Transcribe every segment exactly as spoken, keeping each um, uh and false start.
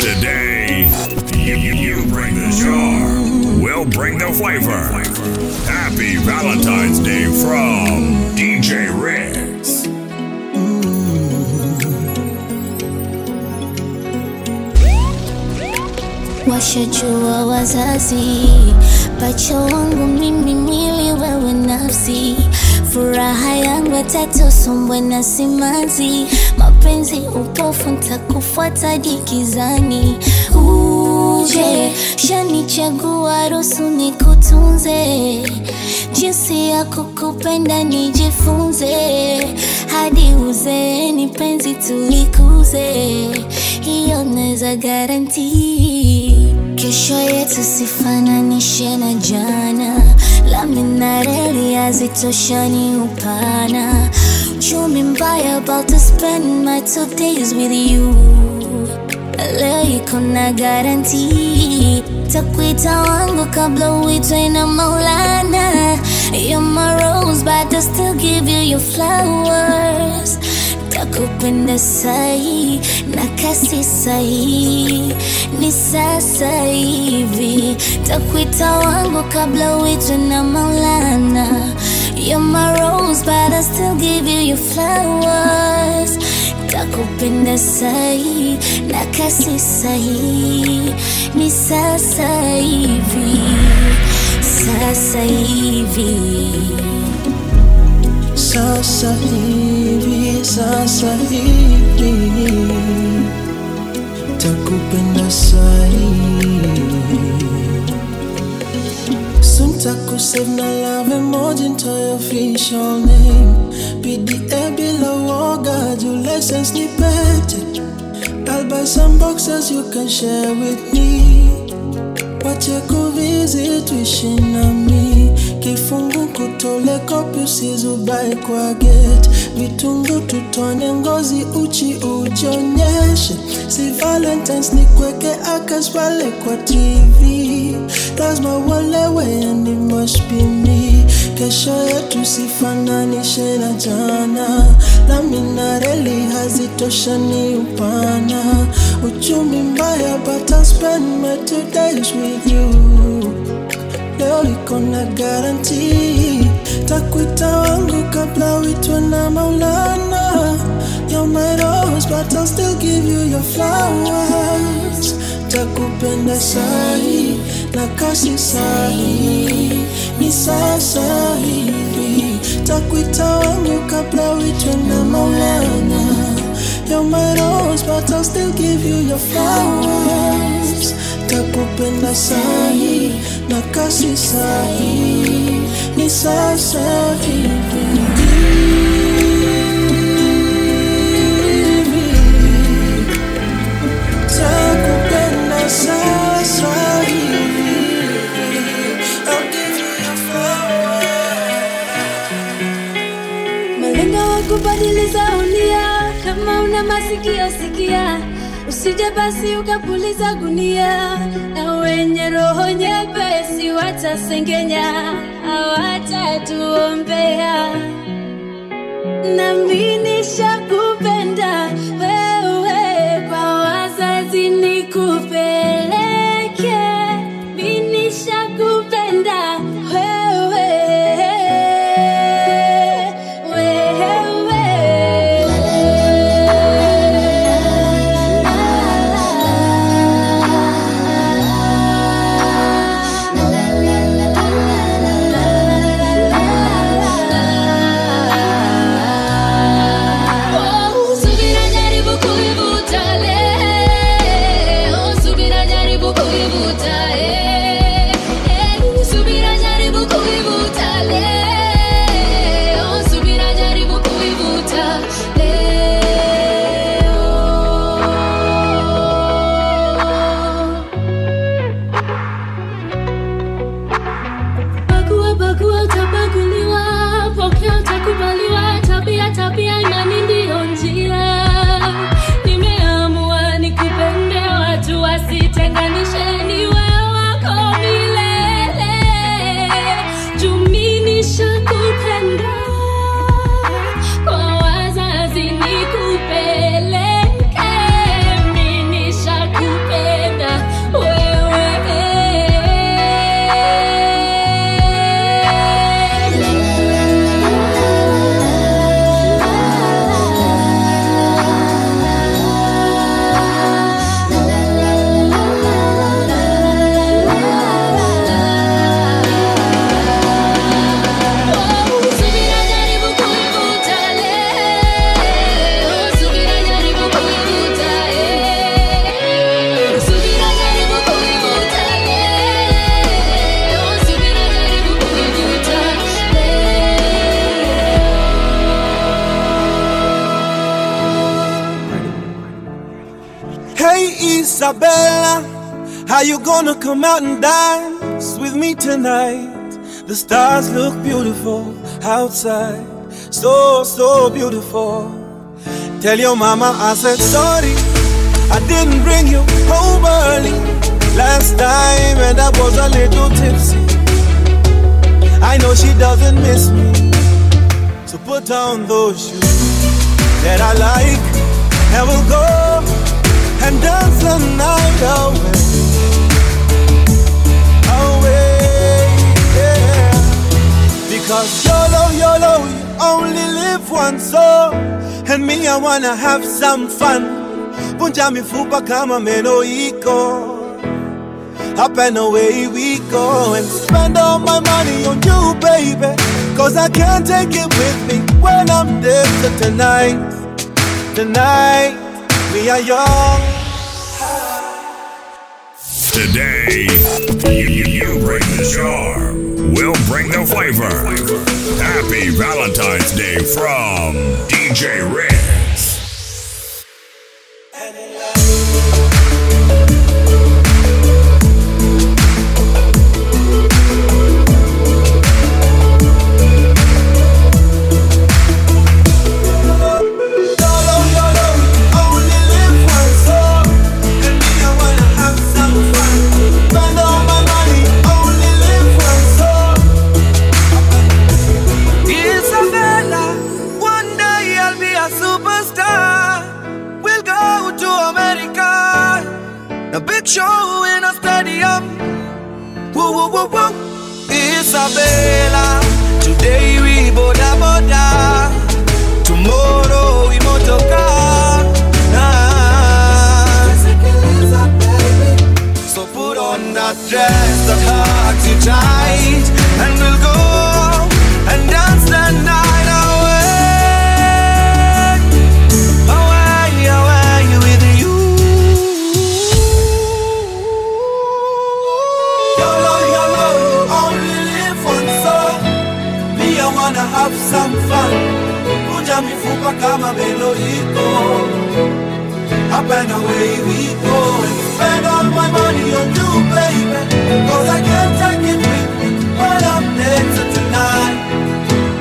Today, you, you bring the jar, we'll bring the flavor. Happy Valentine's Day from D J Ricks. Washajua wazazi, pacha wangu mimi mwili wewe nafsi. Furaha yangu watatu sombwe na simanzi. Mapenzi upofu nitakufuata dikizani. Uje, shanichagua ruhusu nikutunze. Jinsi ya kukupenda nijifunze. Hadi uzeeni penzi tulikuze. Hiyo naweza guarantee. Kesho yetu sifananishe na jana. Laminareli hazitoshani upana. Uchumi mbaya, about to spend my two days with you. Leo iko na guarantee. Takuita wangu kabla uitwe na Maulana. You're my rose, but I still give you your flowers. Takupenda sahi na kasi sahi, ni sasa hivi. Takuita wangu kabla uitwe na Maulana. You're my rose, but I still give you your flowers. Takupenda sahi na kasi sahi, ni sasa hivi, sasa hivi. Sasa hivi, sasa hivi, takupenda sahi. Suntakusave na love emoji into your official name. P D A bila woga, do lessons nipete. I'll buy some boxes you can share with me. Wache kuvisit wishing on me. Kifungu kutole kopi usizubai kwa gate. Vitungu tutone ngozi uchi ujionyeshe. Si Valentine's ni kweke akas wale kwa T V. Lazima walewe and it must be me. Kesho yetu sifananishe na jana. Laminareli hazitoshani upana. Uchumi mbaya, but I'll spend my two days with you. Leo liko na guarantee. Takuita wangu kabla uitwe na Maulana. You're my rose, but I'll still give you your flowers. Takupenda sahi na kasi sahi, ni sasa hivi. Takuita wangu kabla uitwe na Maulana. You're my rose, but I'll still give you your flowers. Takupenda sahi na kasi sahi, ni sasa hivi. Takupenda sasa hivi. I'll give you your flowers. Malengo yangu kubadiliza dunia. Kama una masikio sikia, usije basi ukapuliza gunia. Na wenye roho nyepesi watasengenya, hawatatuombea. Nami nishakupenda wewe, kwa wazazi nikupeleke. Mimi nishakupenda wewe. Hey Isabella, how you gonna come out and dance with me tonight? The stars look beautiful outside, so, so beautiful. Tell your mama I said sorry, I didn't bring you home early last time, and I was a little tipsy. I know she doesn't miss me, so put down those shoes that I like, and we'll go and dance the night away, away, yeah. Because YOLO, YOLO, you only live once, so, and me I wanna have some fun. Punja mifupa kama meno iko. Up and away we go, and spend all my money on you, baby, cause I can't take it with me when I'm there. So tonight, tonight, we are young. Today, you, you bring the charm, we'll bring the flavor. Happy Valentine's Day from D J Ricks. Show in a stadium. Woo woo woo woo. Isabella, today we boda boda, tomorrow we motoka. Ah. So put on that dress that hugs you tight, and we'll go and dance the night away, away, away with you. Wanna have some fun. Punja mifupa kama meno iko. Up and away we go, and spend all my money on you, baby, cause I can't take it with me when I'm dead. So tonight,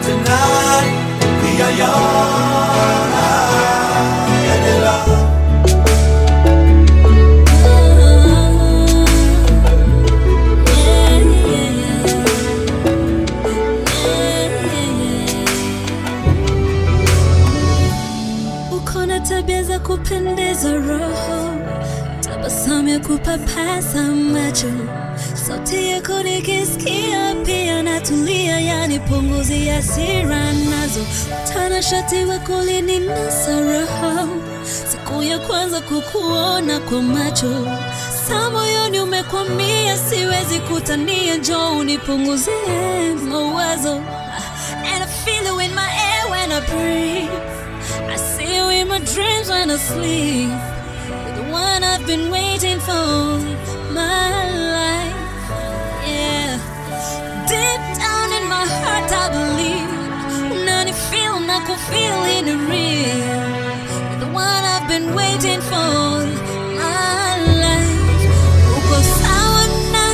tonight, we are young. Kupendeza roho, tabasamu ya kupapasa macho, sauti yako nikisikia pia natulia, yani punguzi ya hasira nazo, utanashati wako ulininasa roho, siku ya kwanza kukuona kwa macho, saa moyoni umekwamia, siwezi kutania, njoo unipunguzie mawazo. And I feel you in my air when I breathe, in my dreams when I sleep, you're the one I've been waiting for my life, yeah. Deep down in my heart I believe, unani feel, I could feel in the real, you're the one I've been waiting for my life. Uko sawa na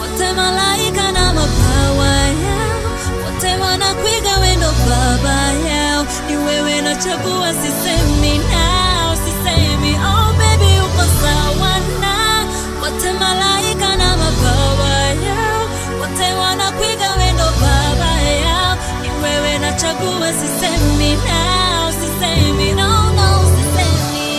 wote malaika na mapawa yao, wote wanakuiga wendo baba yao, ni wewe nachagua sisi. Send me now, send me, no, no, send me.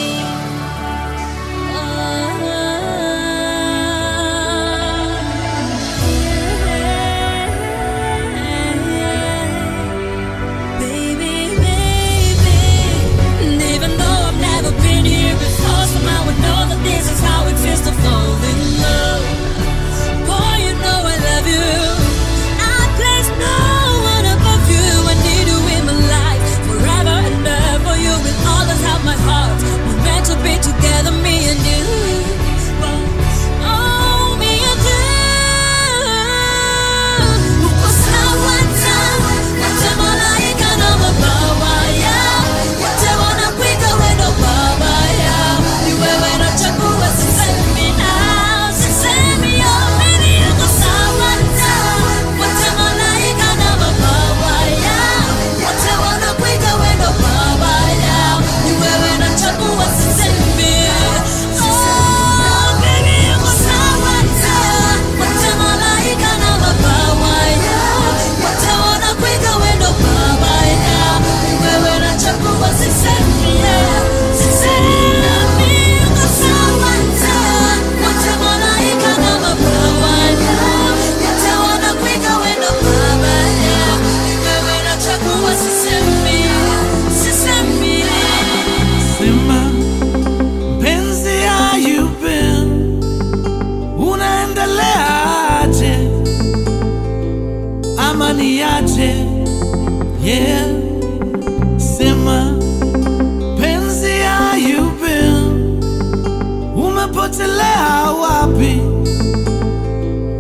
wote leo wapi?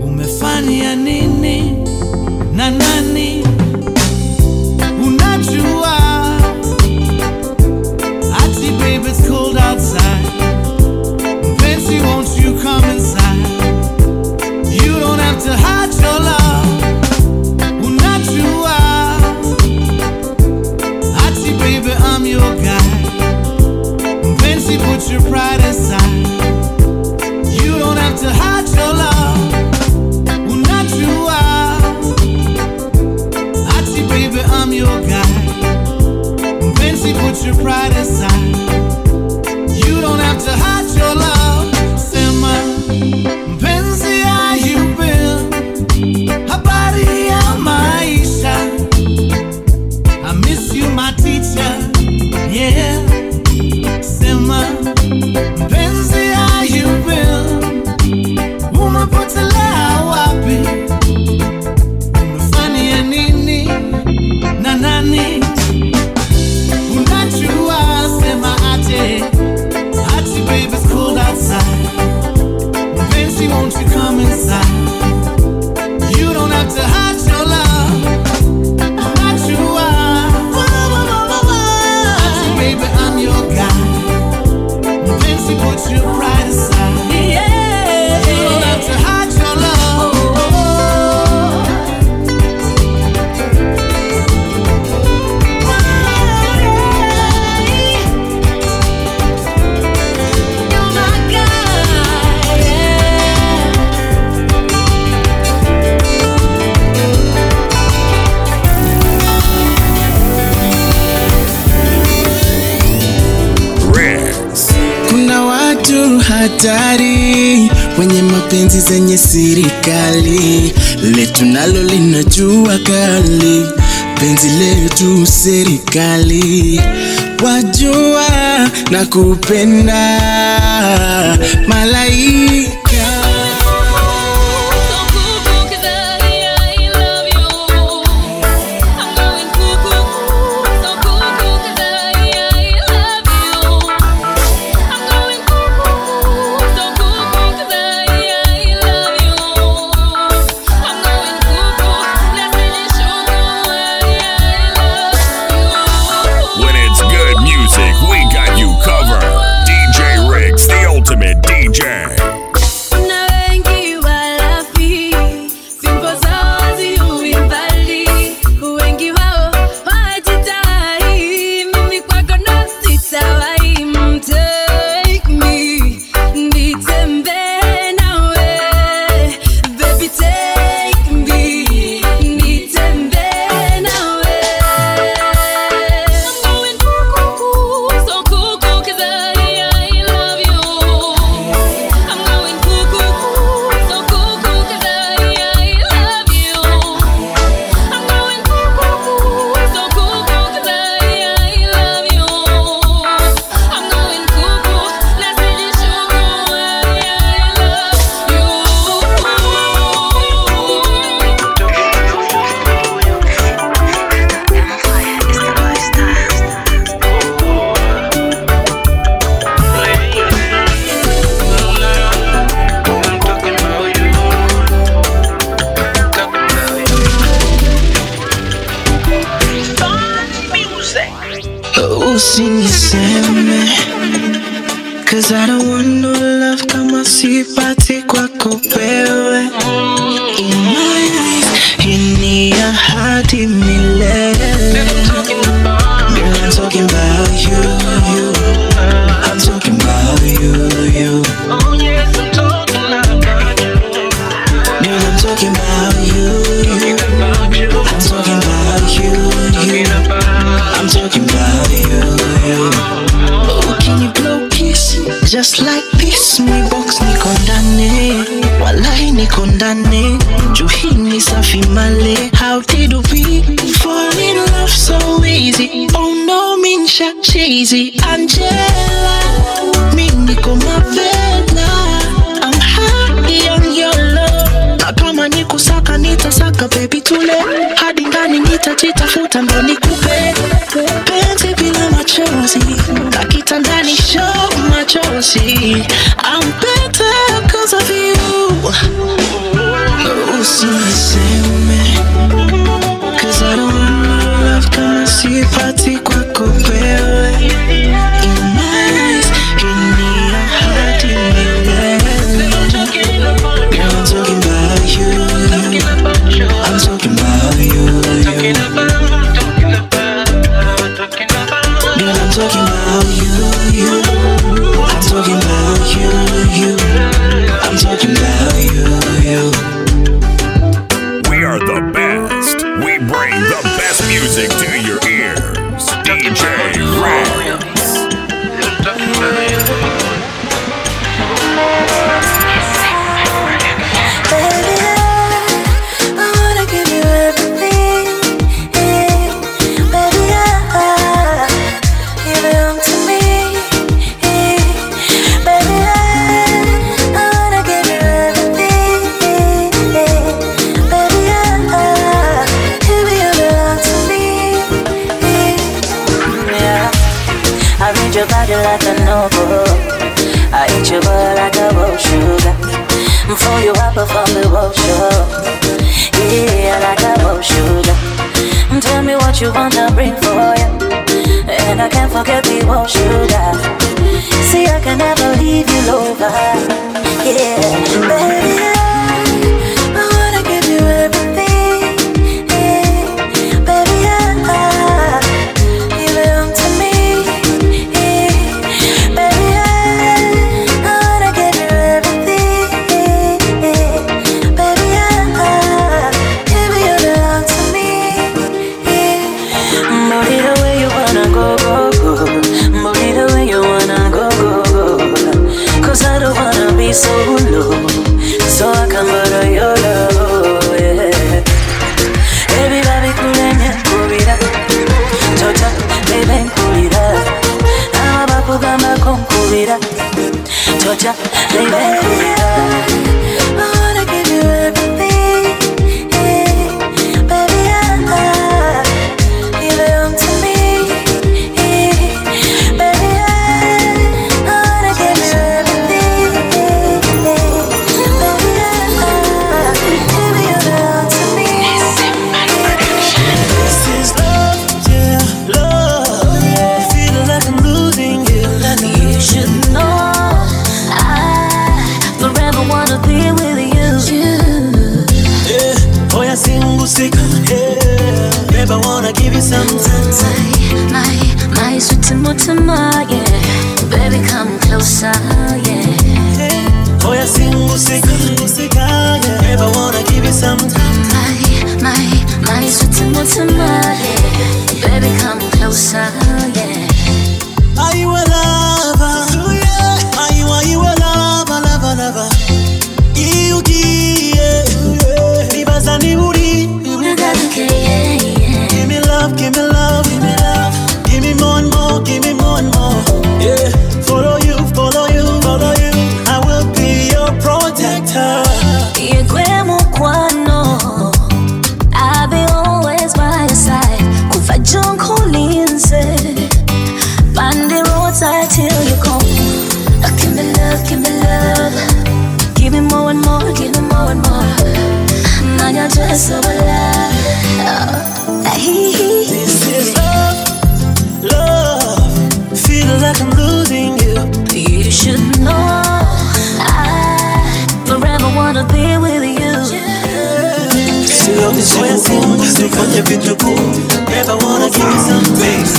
Umefanya nini na nani? Unajua ati baby it's cold outside. Fancy won't you come inside? You don't have to hide your love. Unajua ati baby I'm your guy. Fancy put your pride aside. You don't have to hide your love. Unajua ati baby I'm your guy. Fancy put your pride aside. You don't have to hide your love. Sema mpenzi ayu bill, habari ya maisha. I miss you my teacher, yeah. Sema mpenzi ayu bill, umepotelea wapi? Umefanya nini na nani? Unajua sema ate baby, it's cold outside. Fancy, won't you come inside? You don't have to hide your love. I'm not you are. Actually, baby, I'm your guy. Fancy, put you right aside. Yeah. You don't have to hide your love. Hatari wenye mapenzi zenye siri kali, letu nalo linajua kali, penzi letu serikali. Wajua na kupenda malaika. Penzi bila machozi, kakitandani show machozi. see I'm better cause of you. Oh, so save me, cause I don't want no love kama sipati kwako wewe. In my eyes, in your heart, in your mind. I'm talking about you, I'm talking about you, I'm talking about you, I'm talking about you, I'm talking about you, you. I'm talking about you, you. I'm talking about you, you. We are the best. We bring the best music to your ears. D J Ricks. I'm talking about you. Baby, I, I wanna give you everything. Hey, baby, I, I, you belong to me. I read your body like a novel. I eat your butt like a raw sugar. Before you up from the workshop, yeah, like a raw sugar. Tell me what you want to bring for you, and I can't forget the raw sugar. See, I can never leave you over. Yeah, baby, I, I wanna give you everything. Yeah, baby, I, I, you belong to me. So low, so I can borrow your love, yeah. Baby, baby, cool and cool it up. Tota, baby, cool it up. I'm about to come back and cool it up. Tota, baby, cool it up. I wanna give you everything, hey, baby, I, I, you belong to me. I wanna give you some time. My, my sweet Timotama, yeah. Baby, come closer, yeah. Oh, yeah, sing music, music, yeah. Baby, I wanna give you some time. My, my, my sweet Timotama, yeah. Baby, come closer, yeah. Are you a lover? Are you, are you a lover, lover, lover? Iuki, yeah. Nibaza niburi, Nagaduke, yeah. Give me love, give me love, give me more and more, give me more and more. Yeah, follow you, follow you, follow you. I will be your protector. I'll be always by your side. Kufa junko linse, find the roadside till you come. Oh, give me love, give me love, give me more and more, give me more and more. Now you're just over love. Oh. This is love, love. Feel like I'm losing you. You should know I forever wanna be with you. See, love is cool. Stick on your bitter cool. Never wanna give you some things.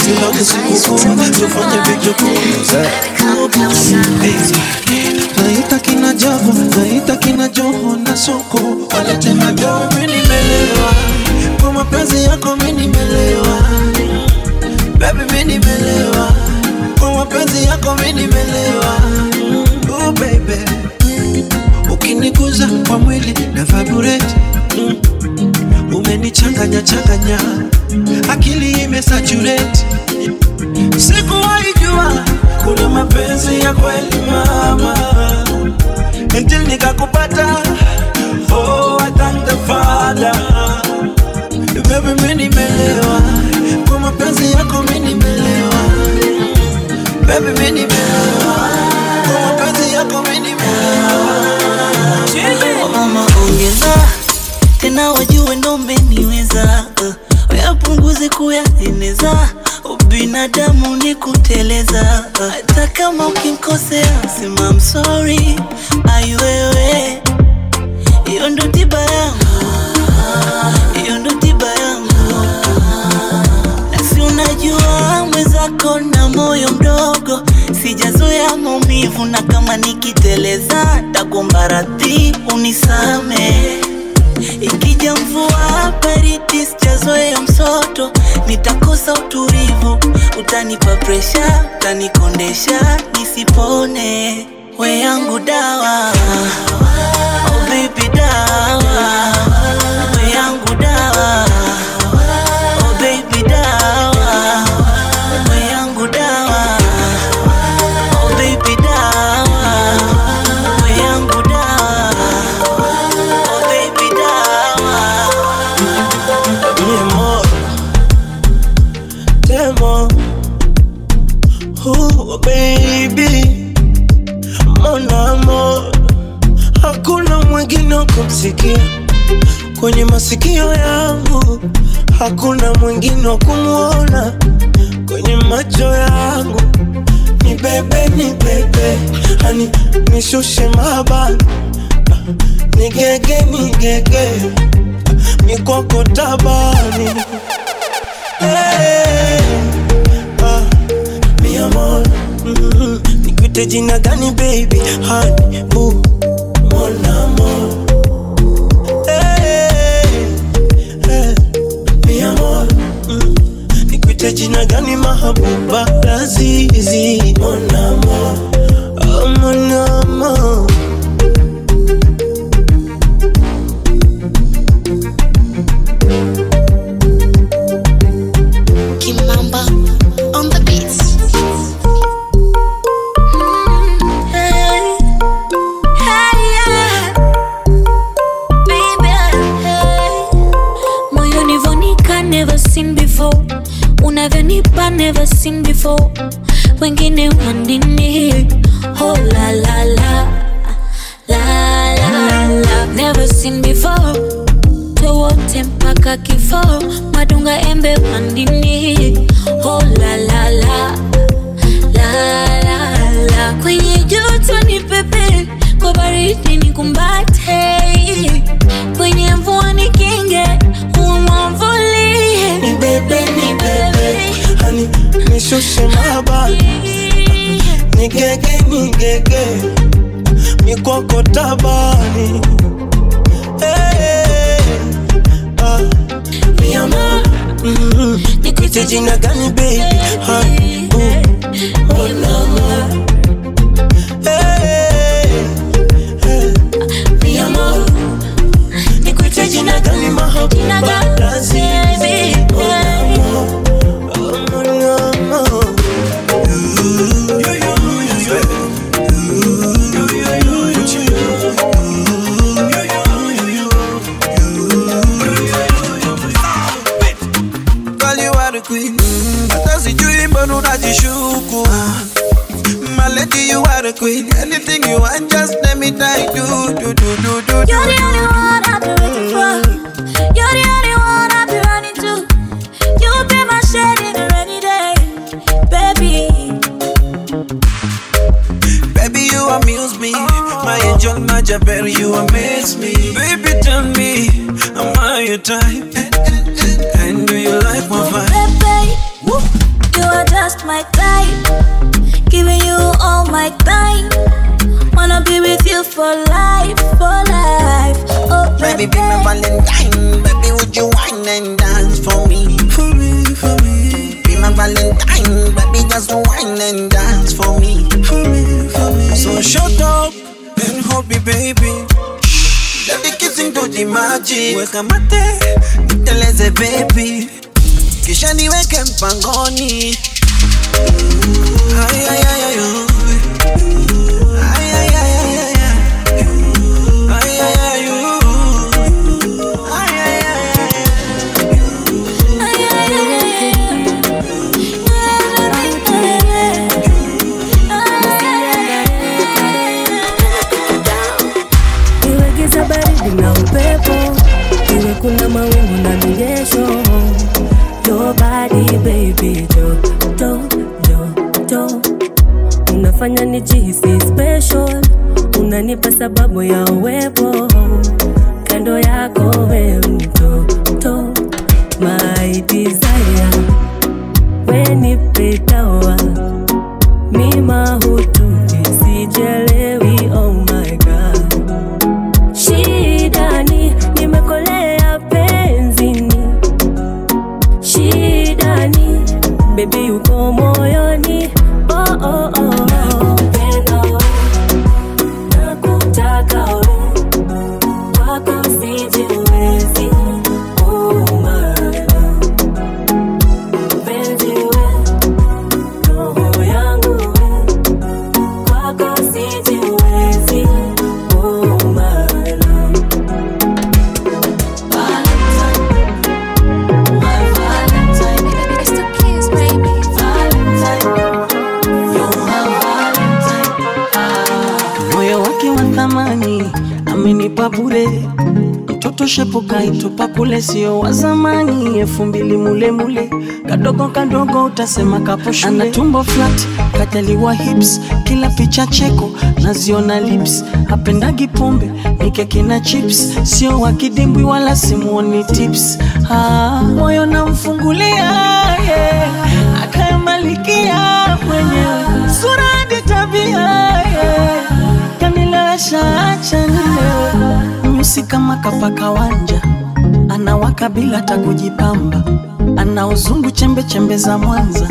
See, love is cool. Stick on your bitter cool. Naita kina javo, naita kina joho na soko. Wale tena javo, mini melewa. Kuma penzi yako mini melewa. Baby mini melewa. Kuma penzi yako mini melewa. Oh baby, ukiniguza kwa mwili na vibrate. Umenichanganya changanya, akili imesaturate. Sikuwahi jua kuna mapenzi ya kweli mama. Until nikakupata, oh I thank the Father. Baby mini melewa, kwa mapenzi yako mini melewa. Baby mini melewa. na wajuwe nomeniweza uh, wayapunguze kuyaeneza, ubinadamu ni kuteleza uh, hata kama ukimkosea sema I'm sorry aywewe. Iyo ndo tiba yangu, iyo ndo tiba yangu. Nasi unajua mwezako na moyo mdogo, sijazoea maumivu na kama nikiteleza takuomba radhi unisamehe. Ikija mvua baridi sijazoea msoto, nitakosa utulivu, utanipa pressure, utanikondesha nisipone. We yangu dawa, oh baby dawa. We yangu dawa, oh baby dawa. We yangu dawa, oh baby dawa. We yangu dawa, oh baby dawa. Demo, demo, oh baby. Mwana amor, hakuna mwingine kumsikia kwenye masikio yangu, hakuna mwingine kumuona kwenye macho yangu. Ni bebe, ni bebe, hani nishushe mahaba, ni gege, ni gege, ni kwako tabani. Hey, ah, mi amor, mm-hmm. Te jina gani baby, honey, boo, mon amor. Hey, hey, mi amor, mm. Nikuite jina gani mahabuba lazizi, mon amor, oh mon amor. Never seen before. Wengine wanini, oh la la la, la la la. Never seen before. Towote mpaka kifo, madunga embe wanini, oh la la la, la la la. Kwenye joto ni pepe, kwa baridi ni kumbate, kwenye mvua ni kinge, umavuli. Ni bebe, ni bebe, honey, nishushe mahaba, ni gege, ni gege, ni kwako tabani. Hey, ah, mi amor, mm-hmm. Nikuite jina gani baby, honey, ooh, mon amor. Hey, hey, mi amor, nikuite jina gani mahaba lazizi. Shuku, my lady, you are a queen. Anything you want, just let me die. Do, do, do, do, do. You're the only one I've been waiting for. You're the only one I've been running to. You'll be my shade in a rainy day, baby. Baby, you amuse me. My angel, my Jabari, you amaze me. Baby, tell me, am I your type? And do you like my vibe? Baby, you are just my type, giving you all my time. Wanna be with you for life, for life. Oh, baby, baby, be my Valentine. Baby, would you wine and dance for me? For me, for me. Be my Valentine. Baby, just wine and dance for me. For me, for me. So shut up and hold me, baby. Let me kissing to the magic. Weka mate, niteleze baby. Kisha niweke mpangoni. Ay, ay, ay, ay, ay, ay, ay, ay, ay, ay, ay, ay, ay, ay, ay, ay, unanipa sababu ya uwepo. Kando yako we mtoto, my desire, we nipe tawa, mima hutu isijelewi. Oh my God, shida ni nimekolea penzini, shida ni baby uko moyoni. Oh oh oh bure mtoto shepuka itupa kule sio wa zamani elfu mbili mule mule kadogo kadogo utasema kapo shule ana tumbo flat kataliwa hips kila picha cheko naziona lips hapendagi pombe nike kina chips sio wa kidimbwi wala simuoni tips ah moyo na mfungulia yeah. Akaimalikia mwenyewe sura hadi tabia yeah. Acha acha niwe msi kama kapaka wanja anawaka bila takujipamba ana uzungu chembe chembe za Mwanza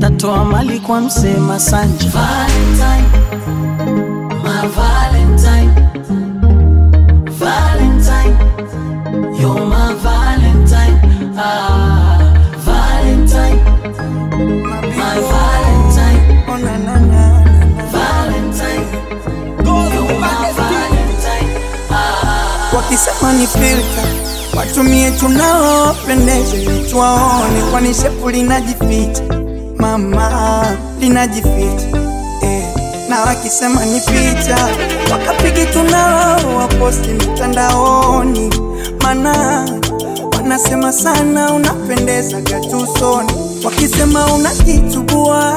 tatoa mali kwa msema Sanja. Valentine, my Valentine, Valentine, you're my Valentine, ah Valentine, my Valentine, oh na na na Valentine. Wakisema ni filter, watumie tunao pendeze tuwaone kwani shepu linajificha, mama linajificha eh. Na wakisema ni picha, wakapigi tunao waposti mtandaoni mana wanasema sana unapendeza gatusoni. Wakisema unajitubua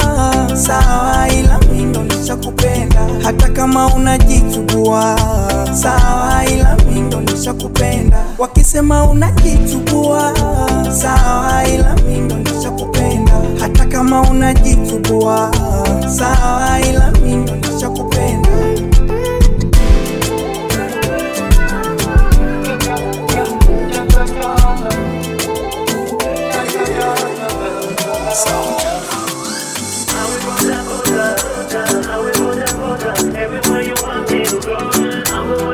sawa ila mindo nishakupenda hata kama unajitubua sawa ila mindo nishakupenda. Wakisema unajitubua sawa ila mindo nishakupenda hata kama unajitubua sawa ila mindo nishakupenda. Time. Oh,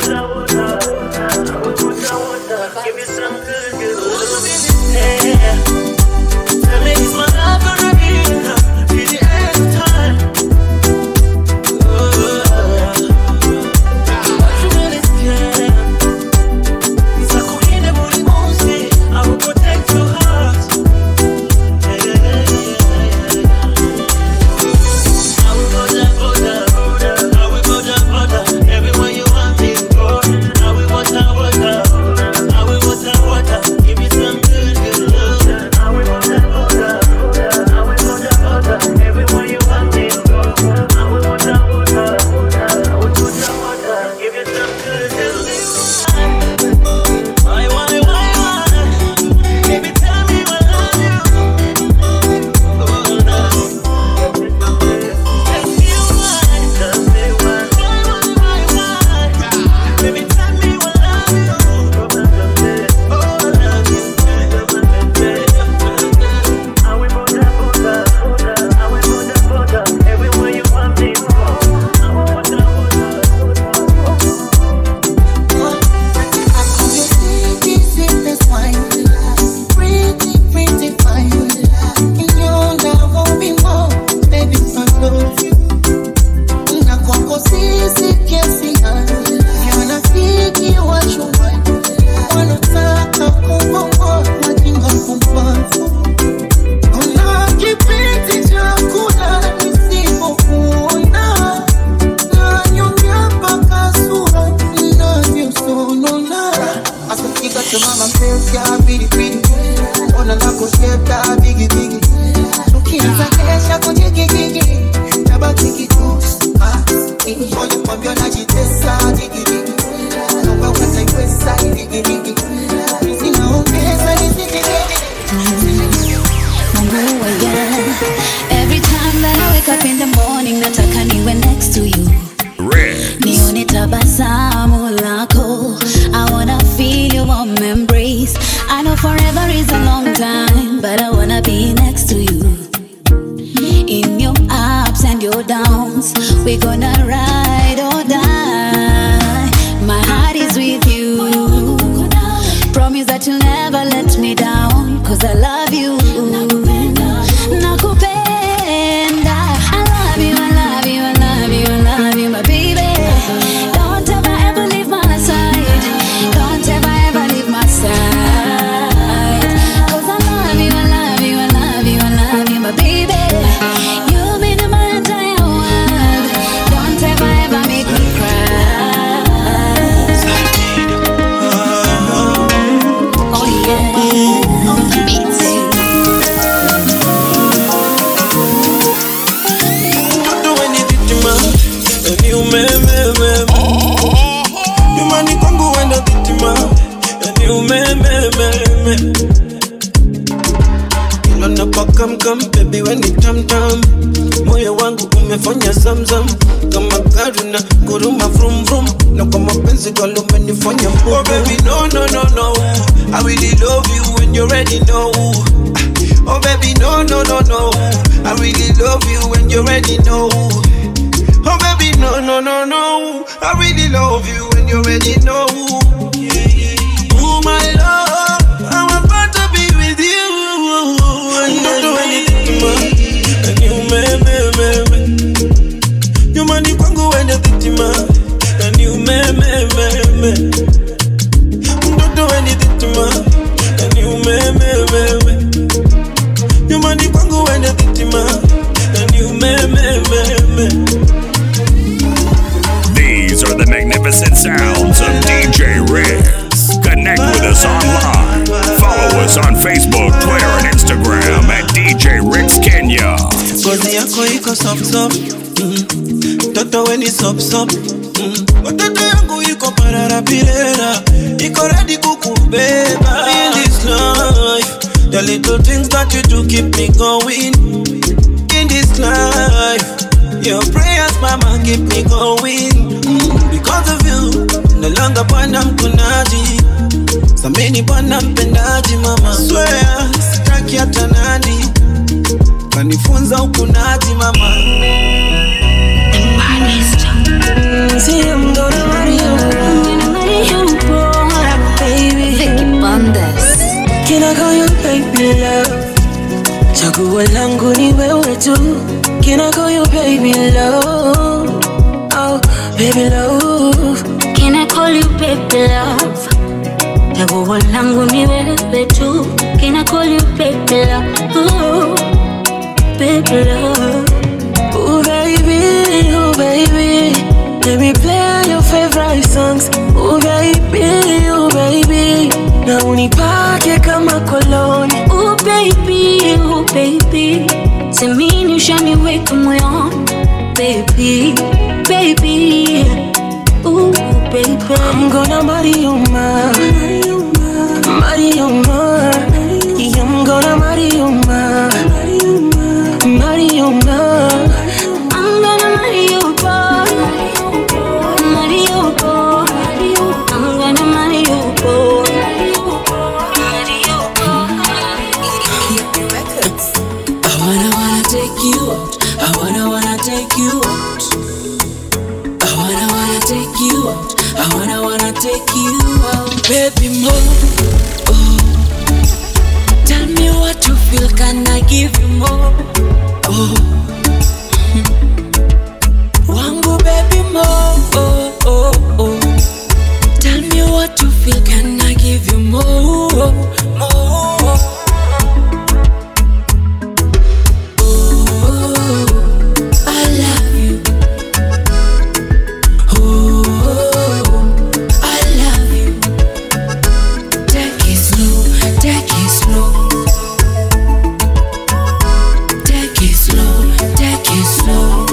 Slow, take it slow.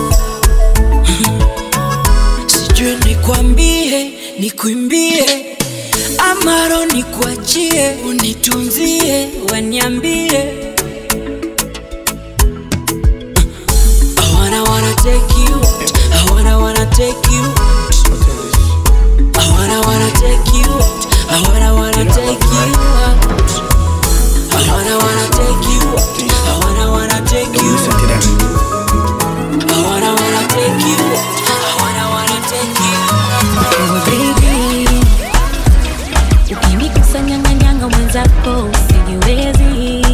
nikwambie, nikuimbie, amaro nikuachie, unitunzie, waniambie. I wanna wanna take you, I wanna wanna take you, I wanna wanna take you, I wanna wanna take you, I wanna wanna take you, I wanna wanna take you, I wanna wanna take you, I wanna wanna take you. Oh baby, ukinigusa nyanga nyanga mwenzako usijiwezi,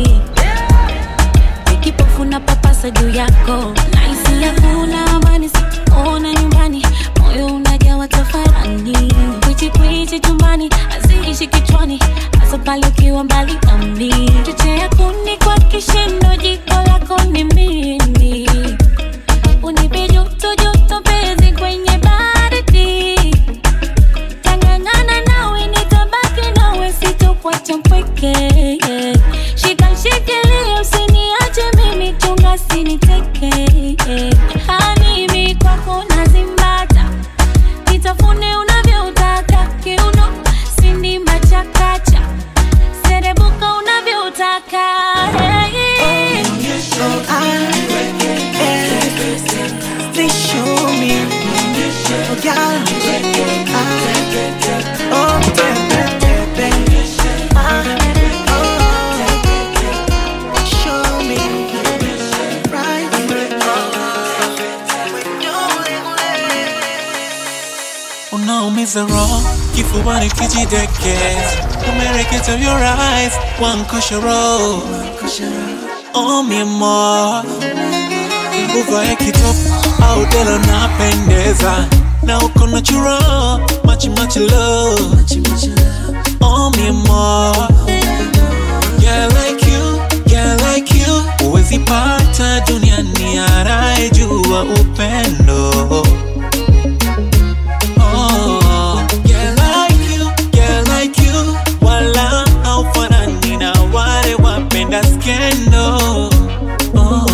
nikipofu na papasa juu yako naisi ya kula amani, sikuona nyumbani, moyo unajawa tafarani, kwichi kwichi chumbani, haziishi kichwani, hasa pale ukiwa mbali nami, chochea kuni kwa kishindo, jiko lako ni mimi, unipe joto joto pezi kwenye baridi, tangangana nawe nitabaki nawe sitokuacha mpweke, shika shikilia usiniache mimi, chunga siniteke, hani mi kwako nazimbata, nitafune unavyo utaka, kiuno sindi machakacha, serebuka unavyo utaka, hey, oh, please show me, oh girl, ah, oh baby, ah, oh, show me, right, oh. Unaumiza roho, kifuani kijideke, umereketa your eyes, wankosha roho, oh mi more, uvae kitopu udelo napendeza na uko natural, much much love, oh me more, yeah like you, yeah like you, huwezi pata duniani anayejua upendo, oh yeah like you, yeah like you, wala haufanani na wale wapenda skendo, oh.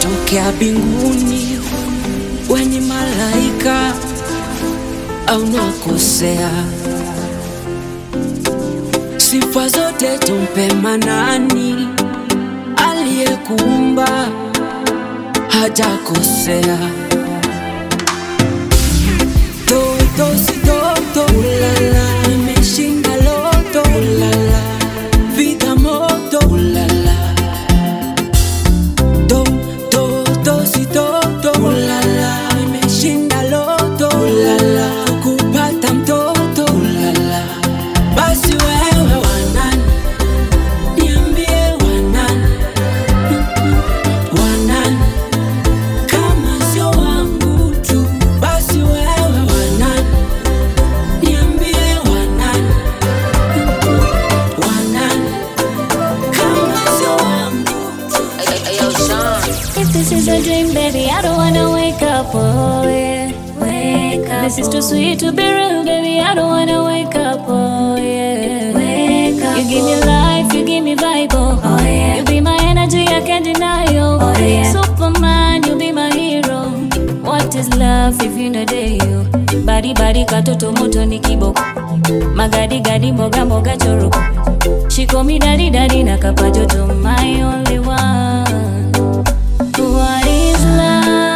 Tokea binguni wenye malaika au nakosea, sifa zote tumpe manani aliyekuumba, hajakosea. Toto si toto, ulala, nimeshinda loto, ulala, vida moto, ulala. Oh, yeah. Wake up. This is too sweet to be real, baby. I don't wanna wake up. Oh yeah. Wake up. You give me life, you give me vibe. Oh, oh yeah. You be my energy, I can't deny you. Oh yeah. Superman, you be my hero. What is love if you know day you? Bari bari katoto moto ni kiboko. Magadi gadi moga moga choro. She call me daddy daddy na kapajoto, my only one. What is love?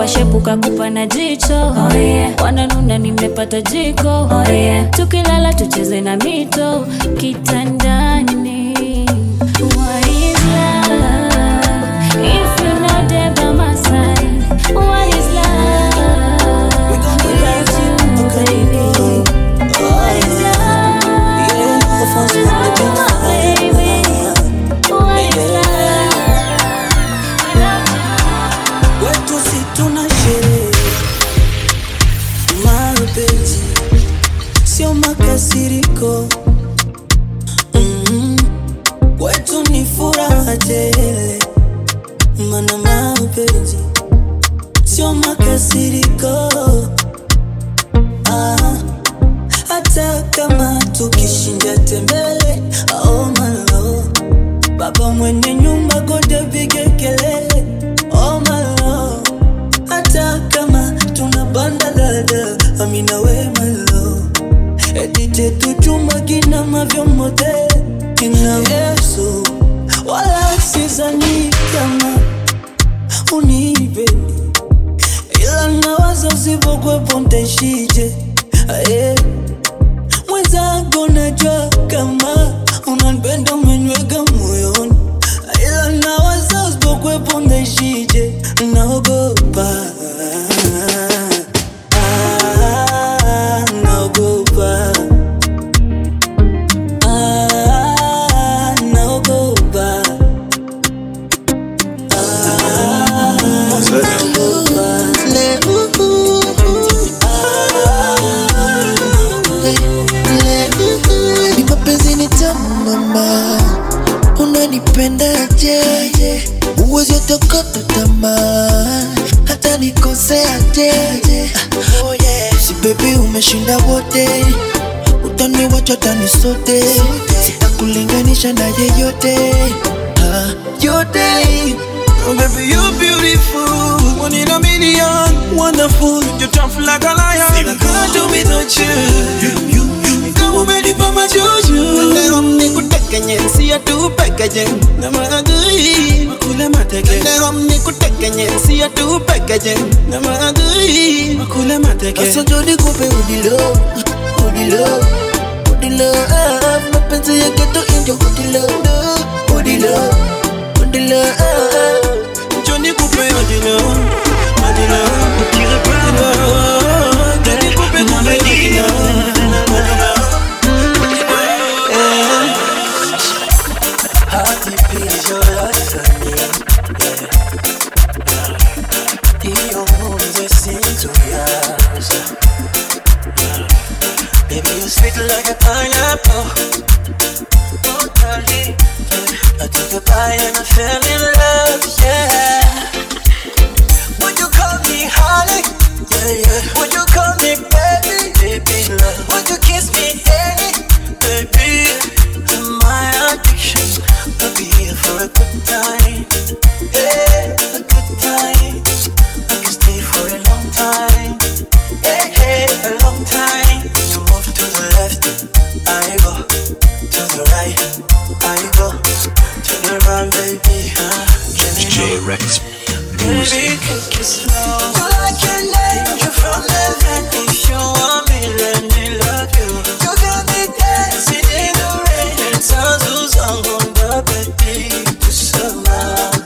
Kupa shepuka kupa na jicho oh, yeah. Wananuna nimepata jiko oh, yeah. Tukilala tucheze na mito kitandani. What is love if you're not there by my side? What is love without you, baby? What is love without my baby? What is love? Wetu si tunashere mapenzi sio makasiriko. Kwetu ni furaha tele, mana mapenzi sio makasiriko. Ah, hata kama tukishinda tembele. Oh my love, baba mwenye nyumba konde bige kelele. Oh my love, hata kama tunabanda dada, amina we my love. Edite tuchuma kina mavyo motele. Yesu, wala sizani kama unibeni, ila nawaza usipokwepo ntaishije. Ae, mwenzangu najua kama unanipenda umenyweka moyoni, ila nawaza usipokwepo ntaishije. Naogopa, ah, naogopa. Unanipenda aje, uwezi utakata tamaa hata nikose aje. Oh yeah, si baby umeshinda wote, utaniwacha tani sote, sitakulinganisha na yeyote, ha, yote. Oh baby you're beautiful, one in a million, wonderful, you jump like a lion. I can't do without you, you, you. Umeli pa majuju Nero mniku teke nye siya tupeke je na maradui makule mateke. Nero mniku teke nye siya tupeke je na maradui makule mateke. Asa jodi kupe udilo, udilo, udilo. Mapenzi ya keto injo udilo, udilo, udilo. Jodi kupe udilo, udilo, udilo. Jodi kupe udilo, udilo. Like a pineapple, oh darling, yeah. I took a bite and I fell in love, yeah. Would you call me honey, yeah, yeah. Would you call me baby, baby love? Would you kiss me any, baby? My addiction, I'll be here for a good time, yeah, a good time. I can stay for a long time, yeah, yeah, a long time. I go to the right, I go to the wrong, baby. D J Ricks, baby, kick it slow. I can let you from heaven if you want me, let me love you. You got me dancing in the rain, and sounds who's on the baby to somehow.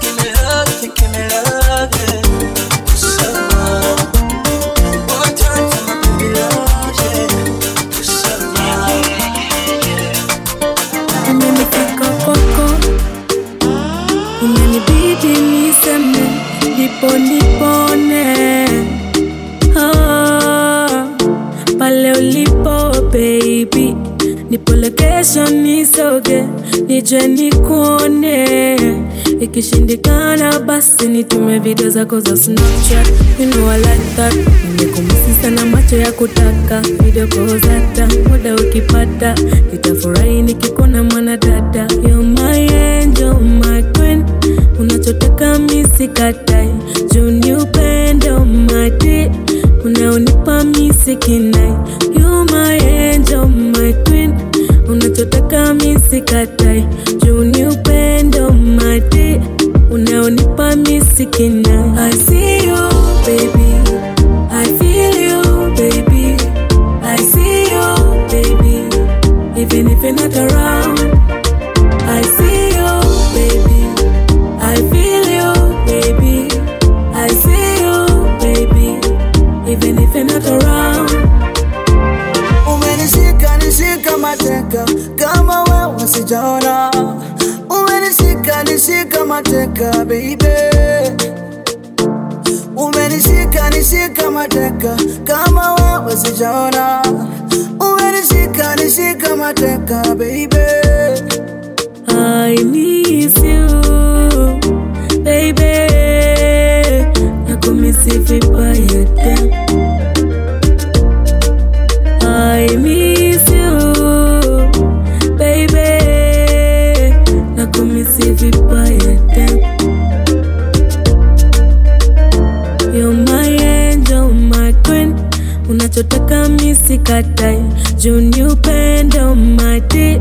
Give me love, you give me love, yeah. Nipone ah, pale ulipo baby nipole kesho nisoge nije nikuone. Ikishindikana basi nitume video zako za Snapchat. You know I like that. Nimekumisi sana macho ya kutaka video kozata. Muda ukipata nitafurahi nikikuona mwanadada. You're my angel, my queen. Unachotaka misikatai juu ni upendo umati unaonipa misikinai. You're my angel, my queen. Unachotaka misikatai juu ni upendo umati una unanipa miziki na I see you baby, I feel you baby, I see you baby, even if you're not around. I see you baby, I feel you baby, I see you baby, even if you're not around. Umenishika nishika mateka kama wewe sijaona. Umenishika nishika mateka baby, umenishika nishika mateka kama wewe sijaona. Umenishika nishika mateka baby, I miss you baby, nakumisi vibaya tena. I miss you baby, nakumisi vibaya tena. You're my angel, my queen, unachotaka misikatai, juu ni upendo mati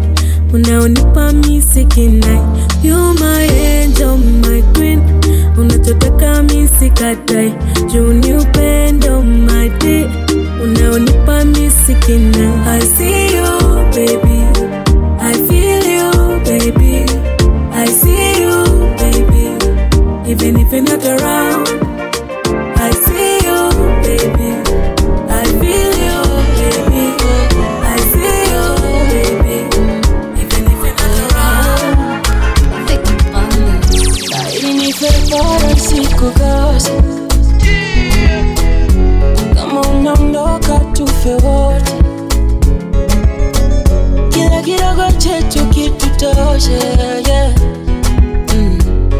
unaonipa misiki nai. You're my angel, my queen, unachotaka misikatai, juu ni upendo mati unaonipa misiki nai. I see you baby, I feel you baby, I see you baby, even if you're not around. I see you baby, I feel you baby, I see you baby, even if you're not around. Tairi ni fervora siku gose, kama unaondoka tufe wote, kila kidogo chetu kitutoshe.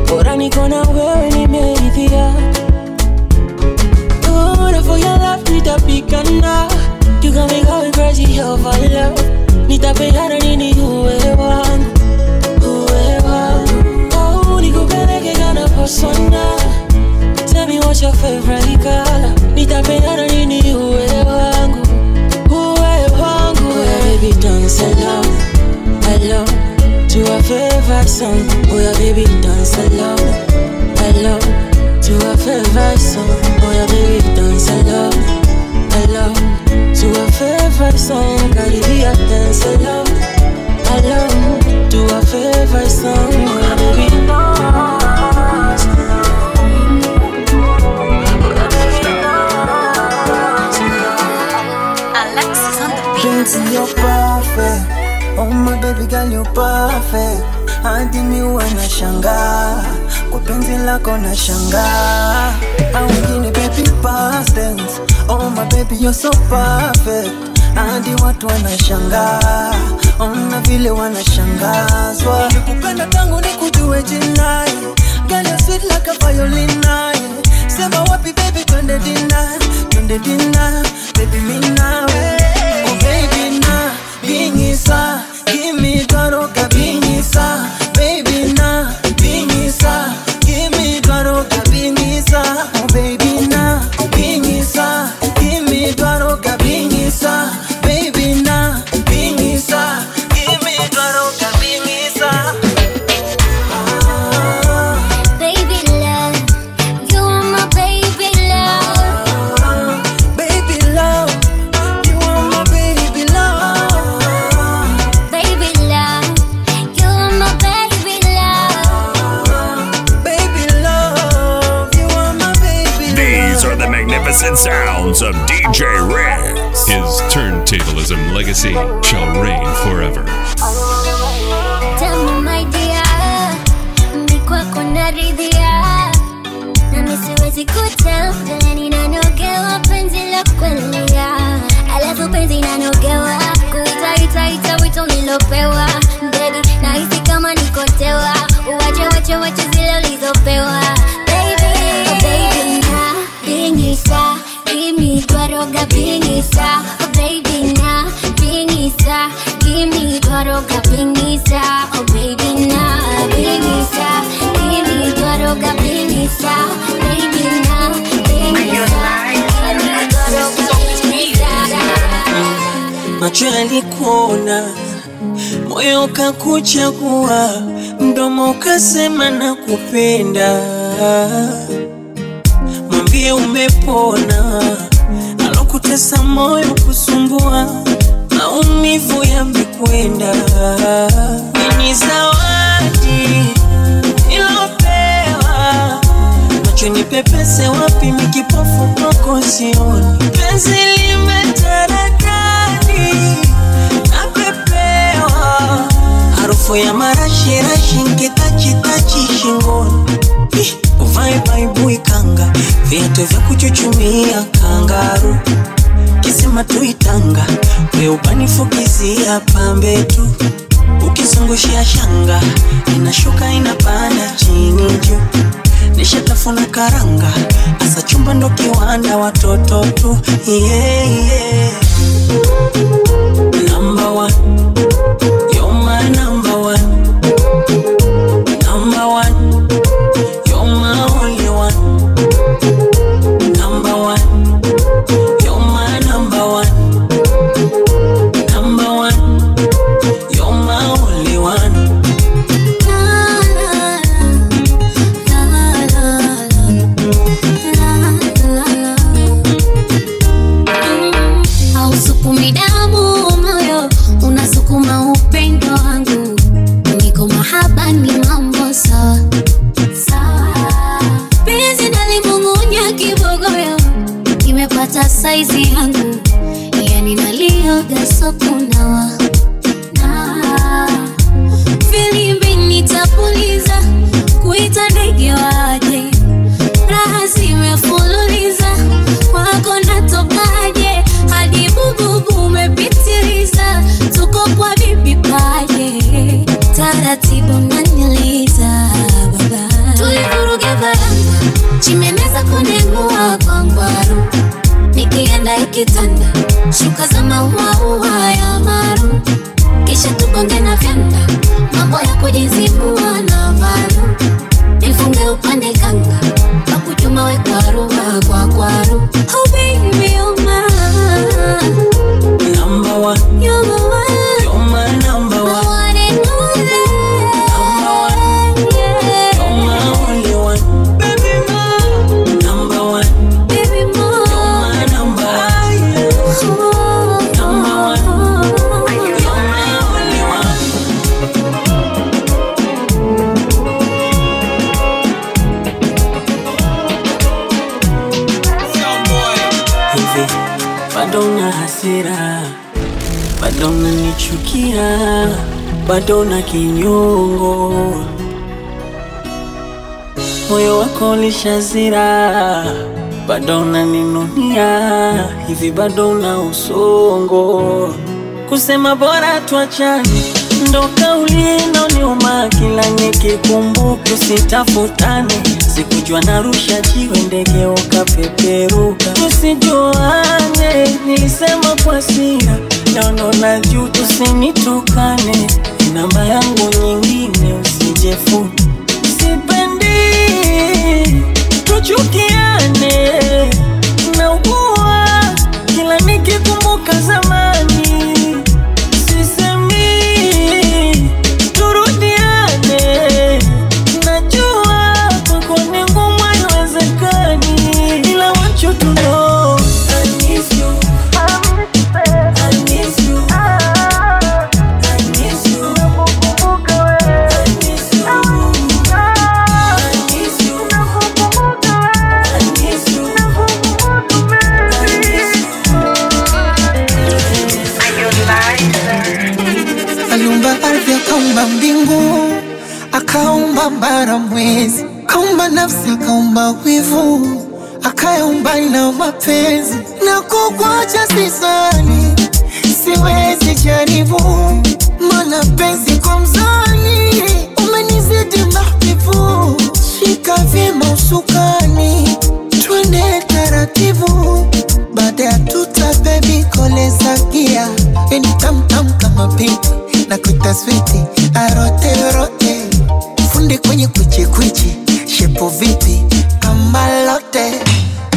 Bora niko na wewe nimeridhia. For your love, need a big and now you got me going crazy over love. Need a big and I need whoever, whoever. Oh, you go back again a persona. Tell me what's your favorite color. Need a big and I need whoever, whoever, whoever. Baby, dance along, along to a favorite song. Oh yeah, baby, dance along, along to a favorite song. Oh yeah, baby, dance along, along to a favorite song. Caribbean dance along, along to a favorite song. Oh yeah, baby, dance. Oh yeah, baby, dance. Alexis on the beat. Dancing, you're perfect. Oh my baby girl, you're perfect. Hadi miwe na shanga, kupenzi lako na shanga. I want you baby past tense. Oh my baby, you're so perfect. Hadi watu wana shanga, ona vile wana shangazwa. Nikupenda tangu nikujue jina. Girl you're sweet like a violin. Sema wapi baby, twende dina, twende dina, baby mimi nawe. Oh baby na, bingisa, give me taro kabingi. Baby na, bingisa, give me dwaro ka bingisa. Oh baby na, bingisa, give me dwaro ka bingisa. Baby na, bingisa, give me dwaro ka bingisa. Ah, baby love, you are my baby love. Ah, baby love, you are my baby love. Ah, baby love. And sounds of D J Ricks. His turntablism legacy shall reign forever. Tell me my dear, ni kwako naridhia. Na mimi siwezi kutell, vile ninanogewa penzi la kweli ya. Alafu penzi nanogewa, kuita ita ita wito nilopewa. Baby, nahisi kama nikotewa, uwache wache wache zile ulizopewa. Give me dwaroga bingisa, oh baby na bingisa. Give me dwaroga bingisa, oh baby na bingisa. Give me dwaroga bingisa, baby na bingisa. Give me dwaroga bingisa. Macho yanikuona, moyo kakuchagua, mdomo kasema na kupenda. Mwambie umepona alokutesa moyo kusumbua, maumivu yamekwenda. Ni zawadi ilopewa, macho ni pepese wapi mikipofu kwako sioni. Penzi limetaradani napepewa, harufu ya marashi rashi nkitachi tachi shingoni. Uvae baibu ikanga, viatu vya kuchuchumia kangaru, kisema tuitanga, weubani fukizia pambe tu. Ukizungushia shanga, inashuka inapanda chini juu. Nishatafuna karanga, asa chumba ndo kiwanda watoto tu. Yeah, yeah. Number one, you're my number one. Number one, you're my only one. Number one, you're my number one. Number one, you're my only one. Hausuku midamu moyo, unasukuma upendo wangu. Niko mahaba ni mambo sawa. Penzi nalimungunya kibogoyo, nimepata saizi yangu. Yani nalioga soku nawa. Filimbi nitapuliza, kuita ndege waje. Raha zimefululiza, wako natokaje. Hadi bububu umepitiliza, tuko kwa bibi paje. Taratibu naniliza baba, tulivuruge varanga, chimeneza kunengua kwa ngwaru. Nikienda ikitanda, shuka za maua uwa ya maru. Kisha tukonge na vyanda, mambo ya kujizibuwa na varu. Nifunge upande kanga, kakuchuma we kwaru kwa kwaru. Oh baby, you're my number one. You're my one. You're my number one. Bado unanichukia, bado na kinyongo. Moyo wako ulishazira, bado unaninunia, hivi bado na usongo. Kusema bora tuachane, ndo kauli inayoniuma kila nikikumbuka. Usitafutane, sikujua narusha jiwe ndege ukapeperuka. Tusijuane, nilisema kwa siri. No, no, na juu usinitukane, namba yangu nyingine usijefune. Sipendi tuchukiane, naugua kila nikikumbuka zamani. Sisemi turudiane, najua kwako ni ngumu haiwezekani. Ila wacho tuno mbingu, akaumba bara mwezi, akaumba nafsi, akaumba wivu, akaumba na mapenzi. Na kukuacha sisani, siwezi jaribu, mana penzi kwa mzani, umenizidi mahbibu. Shika vima usukani, twende taratibu. Baada ya tuta baby koleza gia, eni tam tam kama pipi. Na kuita switi, arote rote, funde kwenye kuchi kuchi, shepo vipi, kama lote.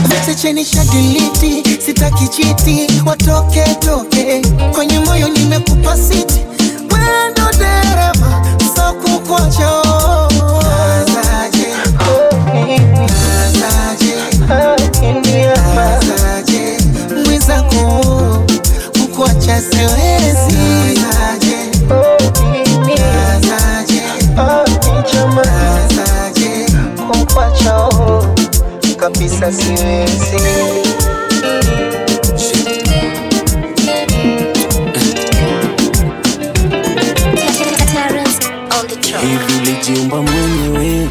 Vete cheni shadiliti, sitaki chiti, watoke toke, kwenye moyo nimekupa siti. Wendo hivi ulijiumba mwenyewe,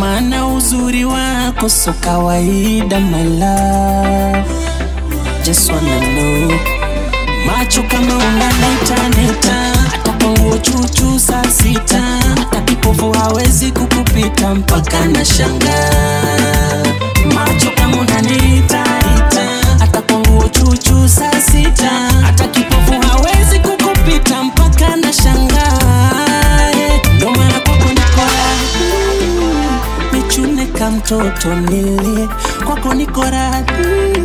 maana uzuri wako so kawaida my love. Just wanna know, macho kama unaneta neta, atapongo chuchu saa sita, hata kipofu hawezi kukupita mpaka na shanga. Macho kama unaneta neta, atapongo chuchu saa sita, hata kipofu hawezi kukupita mpaka na shanga. Mtoto nilie kwako niko radhi,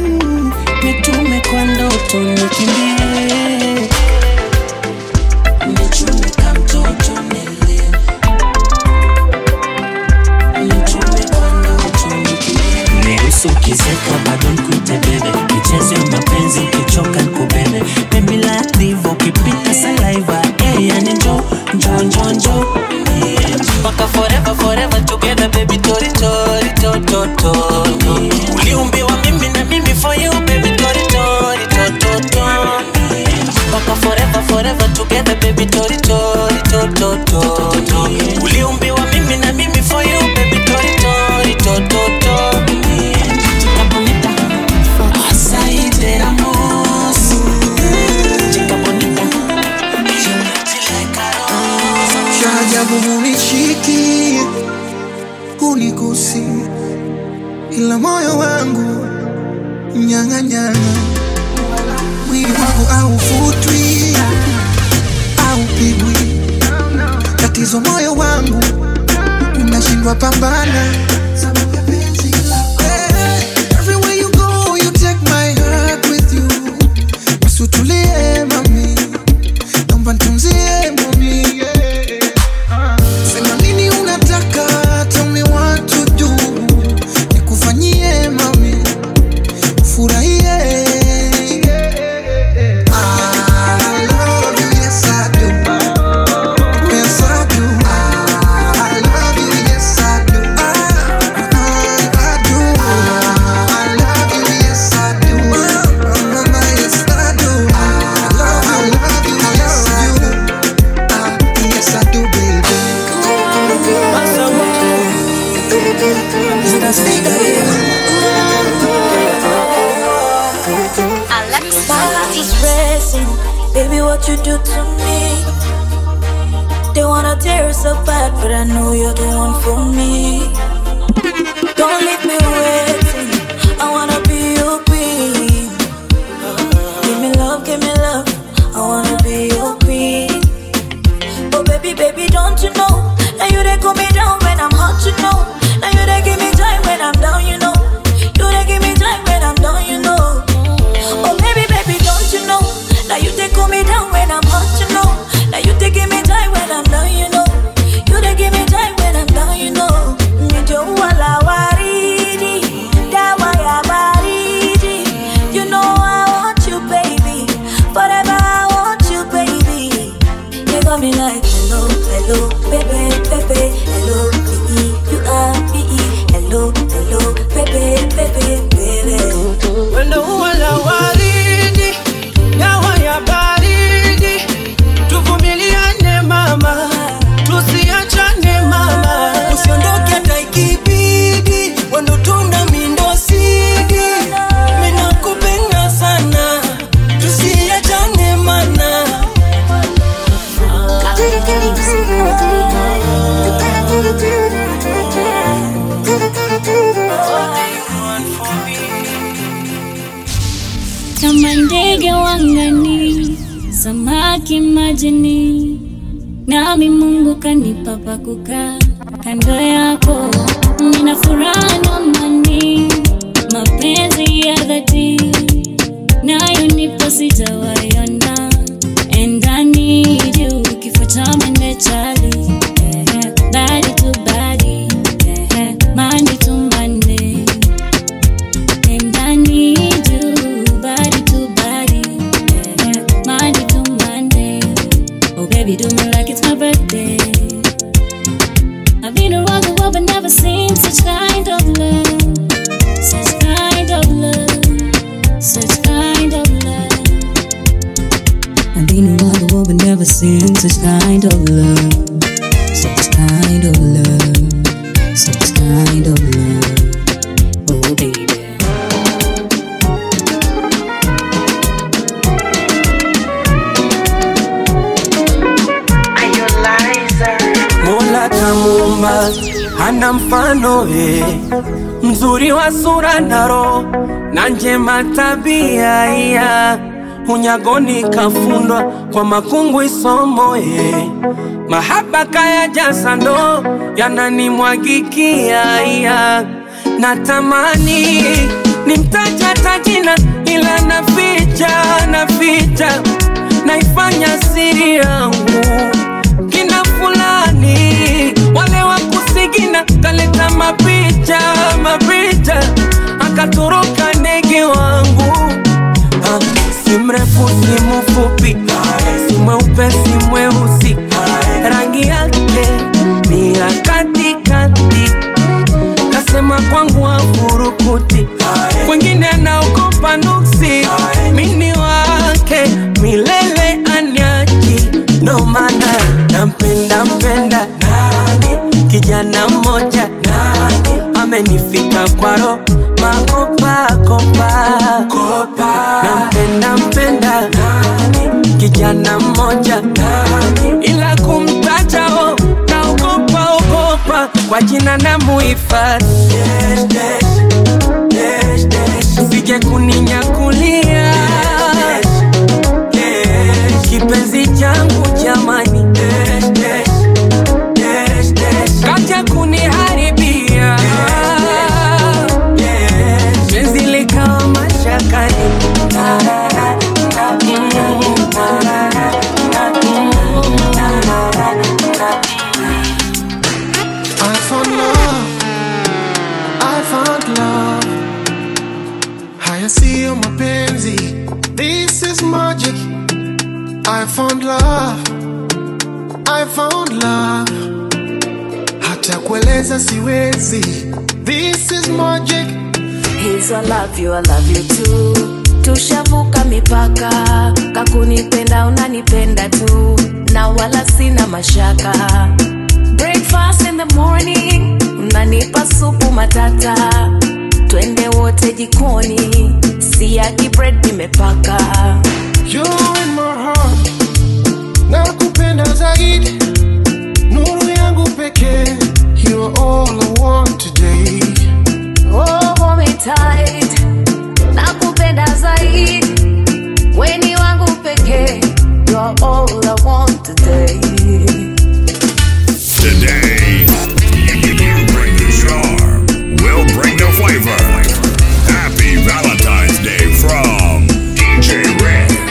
nitume kwa ndoto nikimbie. Nitume kwa mtoto nilie, nitume kwa ndoto nikimbie. Nihusu ukizeka bado nikuite bebe, michezo ya mapenzi ukichoka nikubebe. Baby la divo ukipita saliva, hey yani njo njo njo njo mpaka forever forever together baby tori tori to to to uliumbiwa mimi na mimi for you baby tori tori to to to mpaka forever forever together baby tori tori to to to uliumbiwa mimi na mimi for you baby tori tori to to to chikabonita asaide amosu chikabonita shajabu unichiki unigusi ila moyo wangu nyanga nyanga mwili wangu au futwi au pigwi tatizo moyo wangu unashindwa pambana. Everywhere you go you take my heart with you usutulie mami naomba nitunzie mami. I've been around the world but never seen such kind of love, such kind of love. hana mfano ye, mzuri wa sura na roho na njema tabia ya unyagoni kafundwa kwa makungu isomo ye, mahaba kaya jasando yananimwagikia ya natamani nimtaja tajina ila naficha naficha naifanya siri yangu kina fulani wale wakusigina kaleta mapicha mapicha akatoroka ndege wangu ha, si mrefu si mfupi si mweupe si mweusi rangi yake ni ya katikati kasema kwangu wakurukuti wengine naogopa nuksi mimi wake milele anyaji no maana nampenda mpenda nani kijana moja nani amenifika kwa roho makopa kopa kopa nampenda mpenda nani kijana moja nani ila kumtaja o na ogopa ogopa kwa jina na muifadhi yes yes yes yes sije kuninyakulia kipenzi changu jamani dash dash dash dash kacha kuniharibia penzi likawa mashakani I found love I found love haya siyo mapenzi this is magic I found love, I found love. Hata kueleza siwezi. This is magic. He's I love you, I love you too. Tushavuka mipaka, kakunipenda unanipenda tu, na wala sina mashaka. Breakfast in the morning, unanipa supu matata. Twende wote jikoni, siyagi bread nimepaka. You're in my heart, nakupenda zaidi, nuru yangu peke, you're all I want today. Oh, hold me tight, nakupenda zaidi, weni wangu peke, you're all I want today. Today, you, you, you bring the charm, we'll bring the flavor. Happy Valentine's Day from D J Ricks.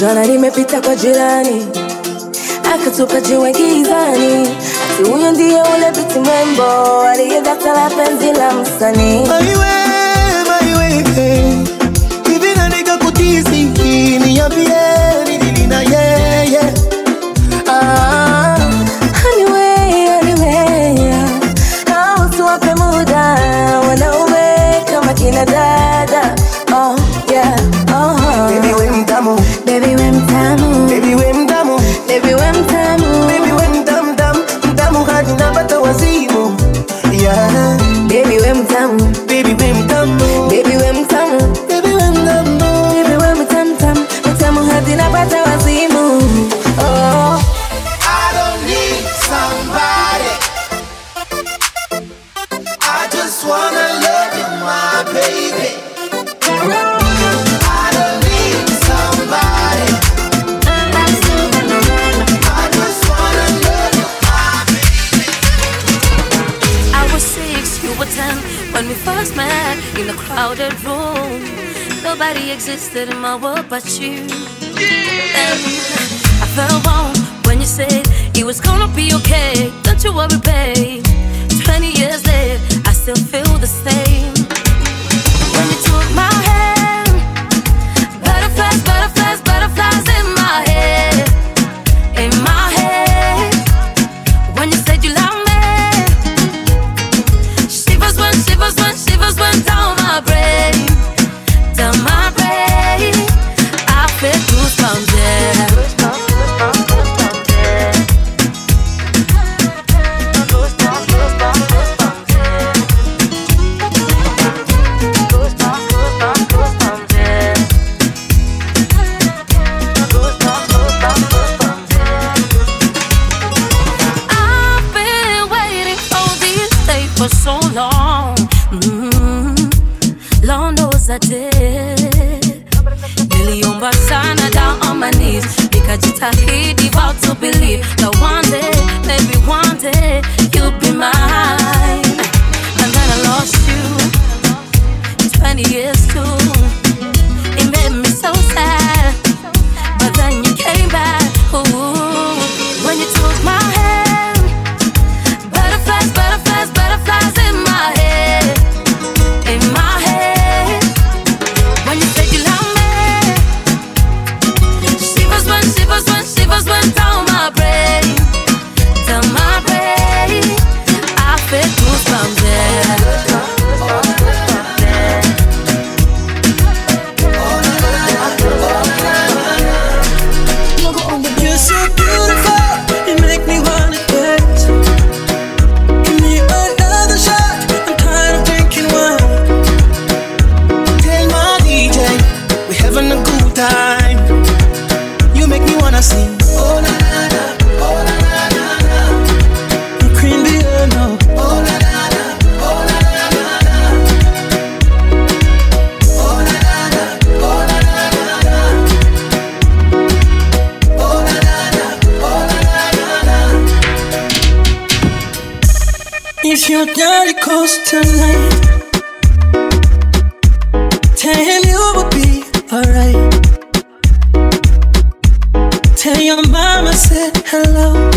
Jana nimepita kwa jirani akatupa jiwe gizani ati huyo ndiye ule biti membo aliyedaktala penzi la msanii Baiwe, baiwe hivi na nika kutisi niambie nini nina yeye yeah, yeah. Ah. Anyway, anyway wanna love you, my baby. I'd have been somebody. I just wanna love you, my baby. I was six, you were ten when we first met in a crowded room. Nobody existed in my world but you. Yeah. I felt wrong when you said it was gonna be okay. Don't you worry, babe. Twenty years later, I still feel the same. When you took my hand, butterflies, butterflies, butterflies in my head, in my head. When you said you love me, shivers went, shivers went, shivers went down my brain, down my brain. I feel goosebumps, yeah. Nikajitahidi vow to believe that one day, maybe one day, you'll be mine. And then I lost you, twenty years too. It made me so sad, but then you came back. Ooh. When you took my hand, butterflies, butterflies, butterflies in my head, in my head. When you said you love me, shivers went, shivers went down my brain, down my brain. I feel goosebumps, yeah. You're so beautiful, you make me wanna dance. Give me another shot, I'm tired of drinking wine. Tell my D J, we're having a good time. Sing. Oh na na na, oh na na na na. You cream beer now. Oh na na na, oh na na na na. Oh na na na, oh na na na na. Oh na na na, oh na na na na. If your daddy calls tonight, tell him you will be alright. Tell your mama said hello.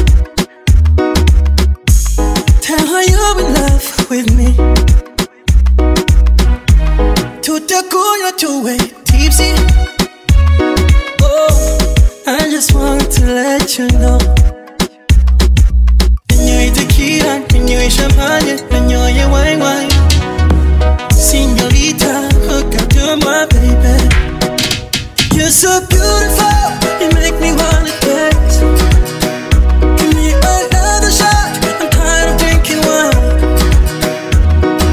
Tell her you're in love with me. To the cool, you're too way, tipsy. Oh, I just want to let you know. When you eat tequila, when you eat champagne, when you eat wine wine. Señorita, hook up to my baby. You're so beautiful. You make me wanna dance. Give me another shot, I'm tired of drinking wine.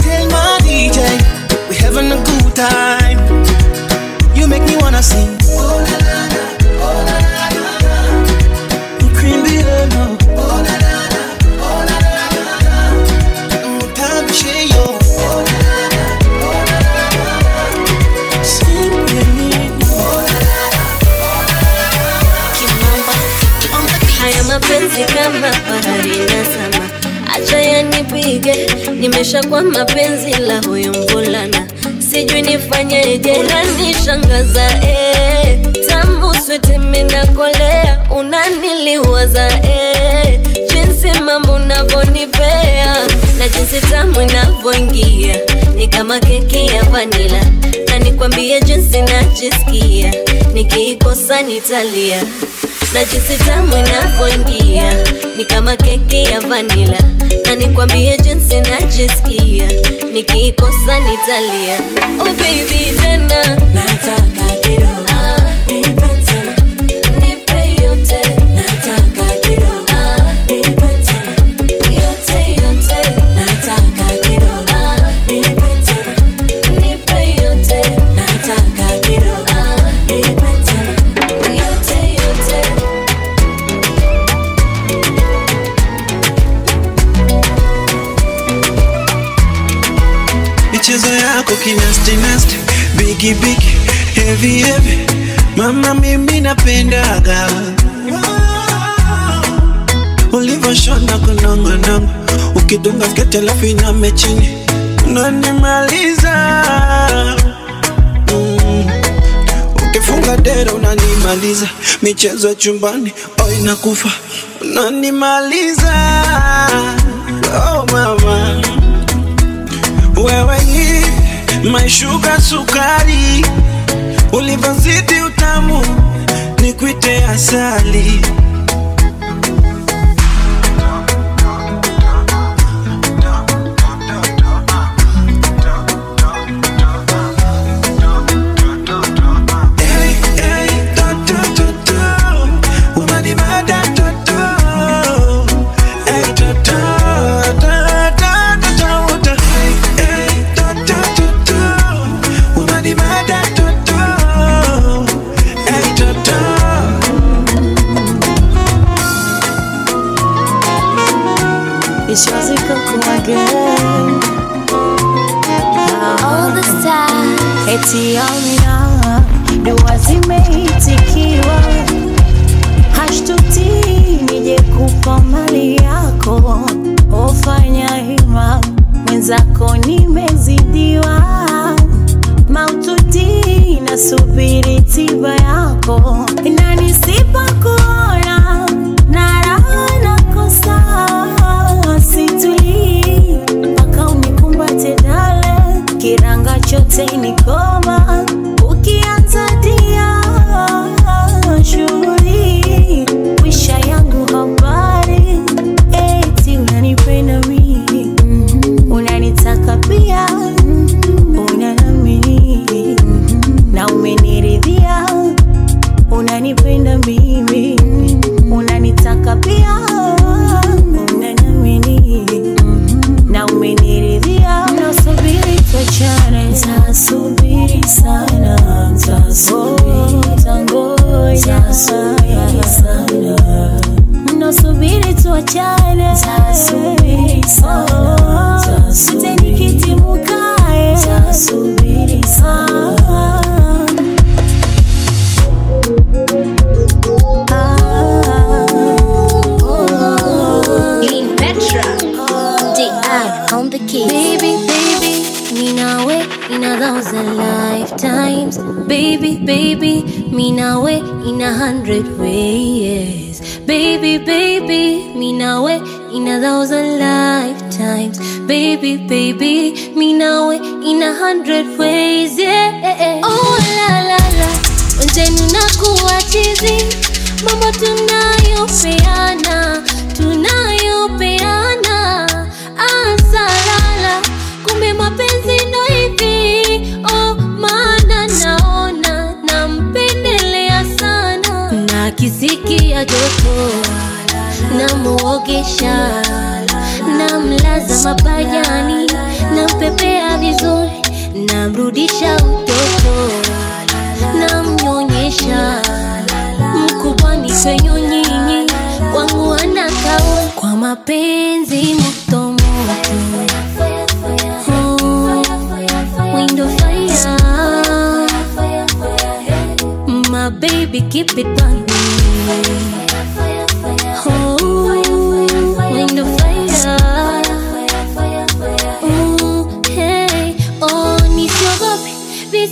Tell my D J, we're having a good time. You make me wanna sing. Oh na na na, oh na na na na. You cream beer now. Oh na na na, oh na na na na. Mutabishe yo. Oh na na na, oh na na na na. Sing with me. Mapenzi kama bahari na sama, acha yanipige, nimeshakuwa mapenzi la huyo mvulana, sijui nifanyeje, unanishangaza eh, tamu switi minakolea, unaniliwaza eh, jinsi mambo unavyonipea, na jinsi tamu inavyoingia, ni kama keki ya vanilla, na nikwambie jinsi najisikia, nikiikosa nitalia. Na jinsi tamu inavyoingia, ni kama keki ya vanilla. Na nikwambie jinsi najisikia, nikikosa nitalia. Oh baby tena, nataka kidogo. Nipe yote, nataka kidogo. Yote yote, nataka kidogo. Nipe yote, nataka kidogo. michezo yako kinasti nasti, bigi bigi, heavy heavy. Mama mimi napendaga ulivyoshona kunonga nonga, ukidunga skete alafu iname chini unanimaliza. mm. Ukifunga dera unanimaliza, michezo ya chumbani oh inakufa unanimaliza. Oh mama wewe ni my sugar sukari, ulivozidi utamu nikuite asali. It's Rosie Cocoa girl. All the stars. Eti omina, duwazimeitikiwa. Hashtuti nije kupa mali yako. Ofanya hima, mwenzako nimezidiwa. Maututi nasubiri tiba yako. Inanisipa kuona, naraha nakosa. Situli, paka unikumbate dale, kiranga chote inikoma, ukianza dia shuri, wisha yangu habari, eti unanipenda mimi, unanitaka pia, unanamini, na umeniridhia, unanipenda mimi, unanitaka pia. Subiri sana, subiri tangoja sana. No subiri tuachane, subiri sana, subiri nikitimuka, subiri sana. Those are lifetimes, baby, baby. Me now way in a hundred ways, baby, baby. Me now way in a thousand lifetimes, baby, baby. Me now way in a hundred ways, yeah. Oh la la la, unjenu nakuachizi, mama tunayo peana, tunayo peana. Asa la la, kumbe mapenzi no hivi. Kisikia joto, na muogesha, na mlaza mapajani, na mpepea vizuri, na mrudisha utoto, na mnyonyesha, mkubwa ni senyo nyinyi, wangu wanakao kwa mapenzi moto moto, window fire, my baby keep it burning.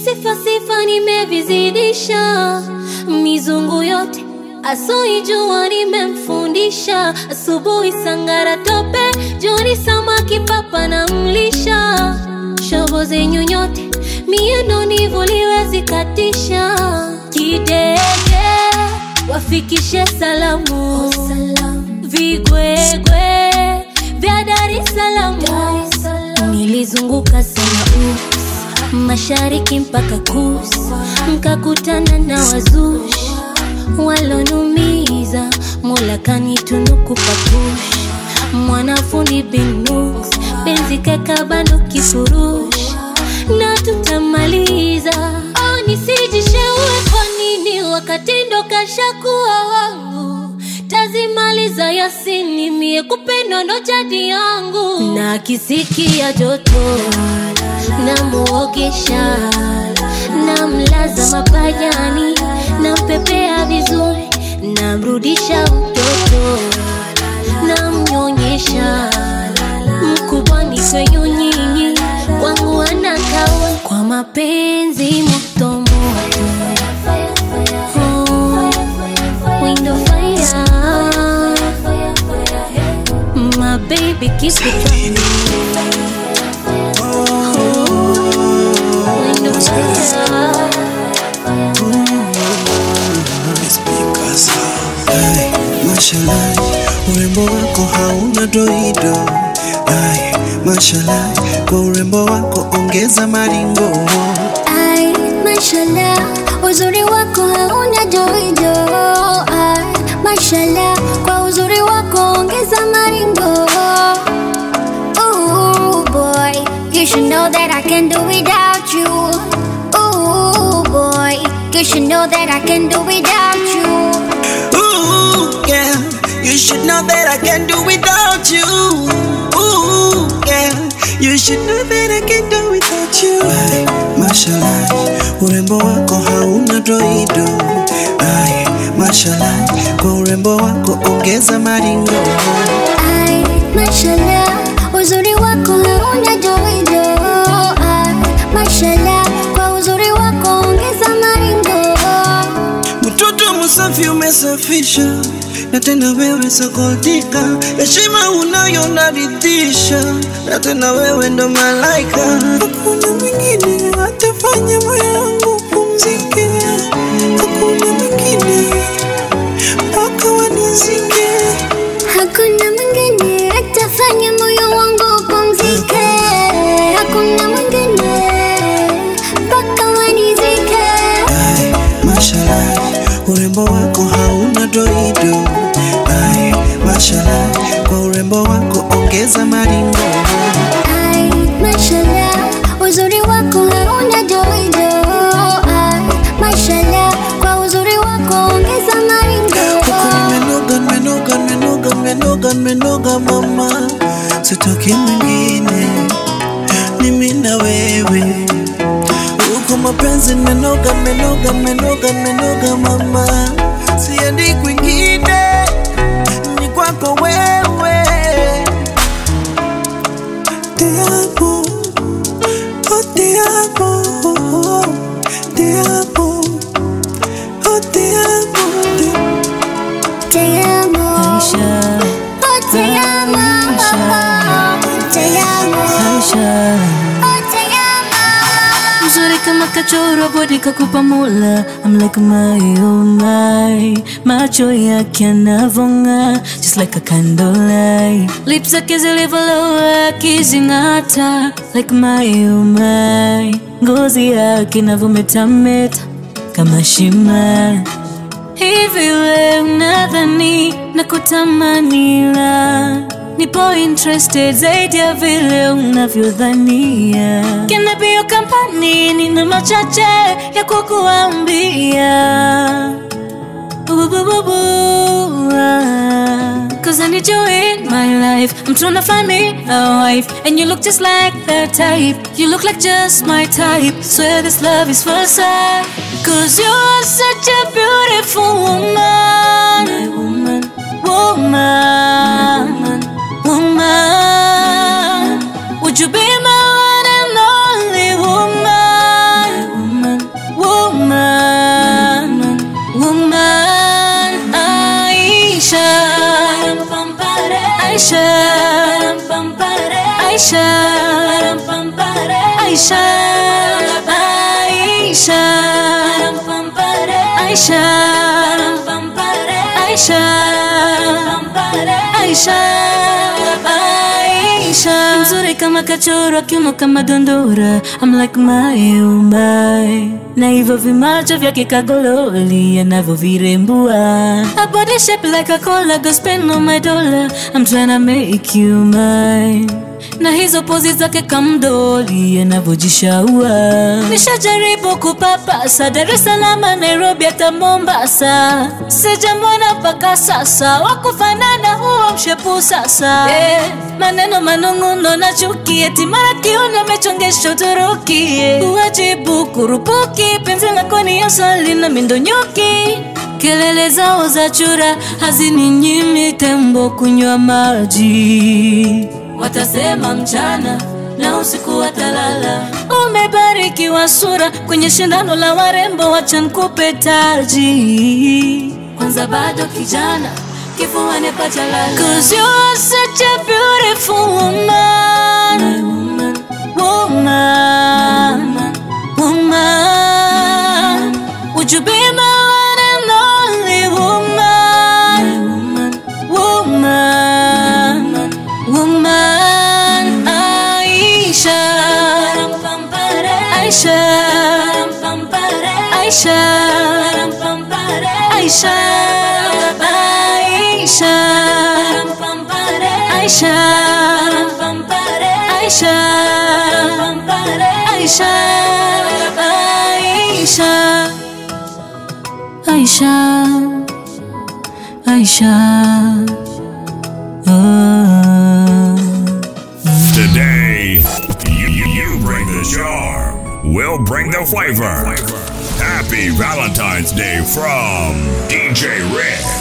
Sifa sifa nimevizidisha, mizungu yote asoijua nimemfundisha. Asubuhi sangara tope, jioni samaki papa na mlisha. Shobo zenyu nyote mieno nivoliwezi katisha. Kidege wafikishe salamu, vigwegwe vya Dar es Salaam. Nilizunguka sana u mashariki mpaka kusa, mkakutana na wazushi walonumiza. Mola kanitunuku pakushi, mwanafundi binuks, penzi kakabano kifurushi na tutamaliza. Oh nisijishewe kwa nini, wakati ndo kashakuwa wangu, tazimaliza anga ya sini mie kupenda ndo jadi yangu. Na kisikia joto na muogesha, na mlaza mapajani, na mpepea vizuri, na mrudisha utoto, na mnyonyesha mkubwani kwenyu nyinyi. Wangu wanakawa kwa mapenzi moto window fire. My baby keeps it coming. Oh, window fire. It's because I, mashallah, urembo wako hauna doido. I, mashallah, kwa urembo wako ongeza maringo. I, mashallah, uzuri wako hauna doido. Mashallah, kwa uzuri wako ongeza maringo. Ooh boy, you should know that I can do without you. Ooh boy, you should know that I can do without you. Ooh yeah, you should know that I can do without you. Ooh yeah, you should know that I can do without you. Ay, mashallah, urembo wako hauna doido. Ay, mashallah, kwa urembo wako ongeza maringo. Ay, mashallah, uzuri wako hauna doido. Ay, mashallah, kwa uzuri wako ongeza maringo. Mtoto msafi umesafisha, na tena wewe sokotika, heshima unayo naridhisha, na tena wewe ndo malaika. Hakuna mwingine atafanya moyo wangu pumzike. Hakuna mwingine mpaka wanizike. Hakuna mwingine atafanya moyo wangu pumzike. Hakuna mwingine mpaka wanizike. Ay, mashallah, urembo wako hauna doido. Ay, mashallah, kwa urembo wako ongeza maringo. Ay, mashallah, uzuri wako hauna doido. Ay, mashallah, kwa uzuri wako ongeza maringo. Menoga, menoga, menoga, menoga, menoga mama. Sitaki mwingine, ni mimi na wewe. Uko mapenzi menoga, menoga, menoga, menoga mama. Siendi kwingine, ni kwako wewe. Te amo, oh te amo, oh, te amo, oh te amo, te, te amo, Aisha, oh te amo, Aisha, te amo, Aisha, oh te amo. Mzuri kama kachoro bodi kakupa mula. I'm like my oh my, macho yake yanavonga just like a candlelight. Lips zake zilivoloa akizing'ata like my oh my, ngozi yake inavometameta kama shima. Hivi we unadhani nakutamanila, nipo interested zaidi ya vile unavyodhania. Can I be your company? Nina machache ya kukuambia. Cause I need you in my life. I'm trying to find me a wife, and you look just like that type. You look like just my type. Swear this love is for sight. Cause you are such a beautiful woman. My woman, woman, woman, woman. Would you be my one and only woman? My woman, woman, woman, woman. Aisha, Aisha, Aisha, Aisha, Aisha, Aisha, Aisha, Aisha, Aisha. Mzuri kama kachoro, kiuno kama dondora. I'm like my oh my, na hivyo vimacho vyake kagololi yanavyo virembua. A body shape like a cola, go spend all my dollar. I'm tryna make you mine. na hizo pozi zake kamdoli yanavyojishaua. Nishajaribu kupapasa Dar es Salaam, Nairobi hata Mombasa, sijamwona mpaka sasa wakufanana huo mshepu sasa, eh. Maneno manunguno na chuki eti mara kiuno amechongesha Uturuki, eh. Uwajibu kurupuki penzi lako ni asali na mindonyuki. Kelele zao za chura hazininyimi tembo kunywa maji. Watasema mchana na usiku watalala. Umebarikiwa sura kwenye shindano la warembo, wacha nikupe taji. Kwanza bado kijana, kifuani pachalala. Cause you are such a beautiful woman. Woman, woman, woman, woman. Would you be my Aisha, Aisha, Aisha, Aisha, Aisha, Aisha, Aisha, Aisha, Aisha, Aisha, oh. Today, you, you, you bring the jar. We'll bring the flavor. Happy Valentine's Day from D J Ricks.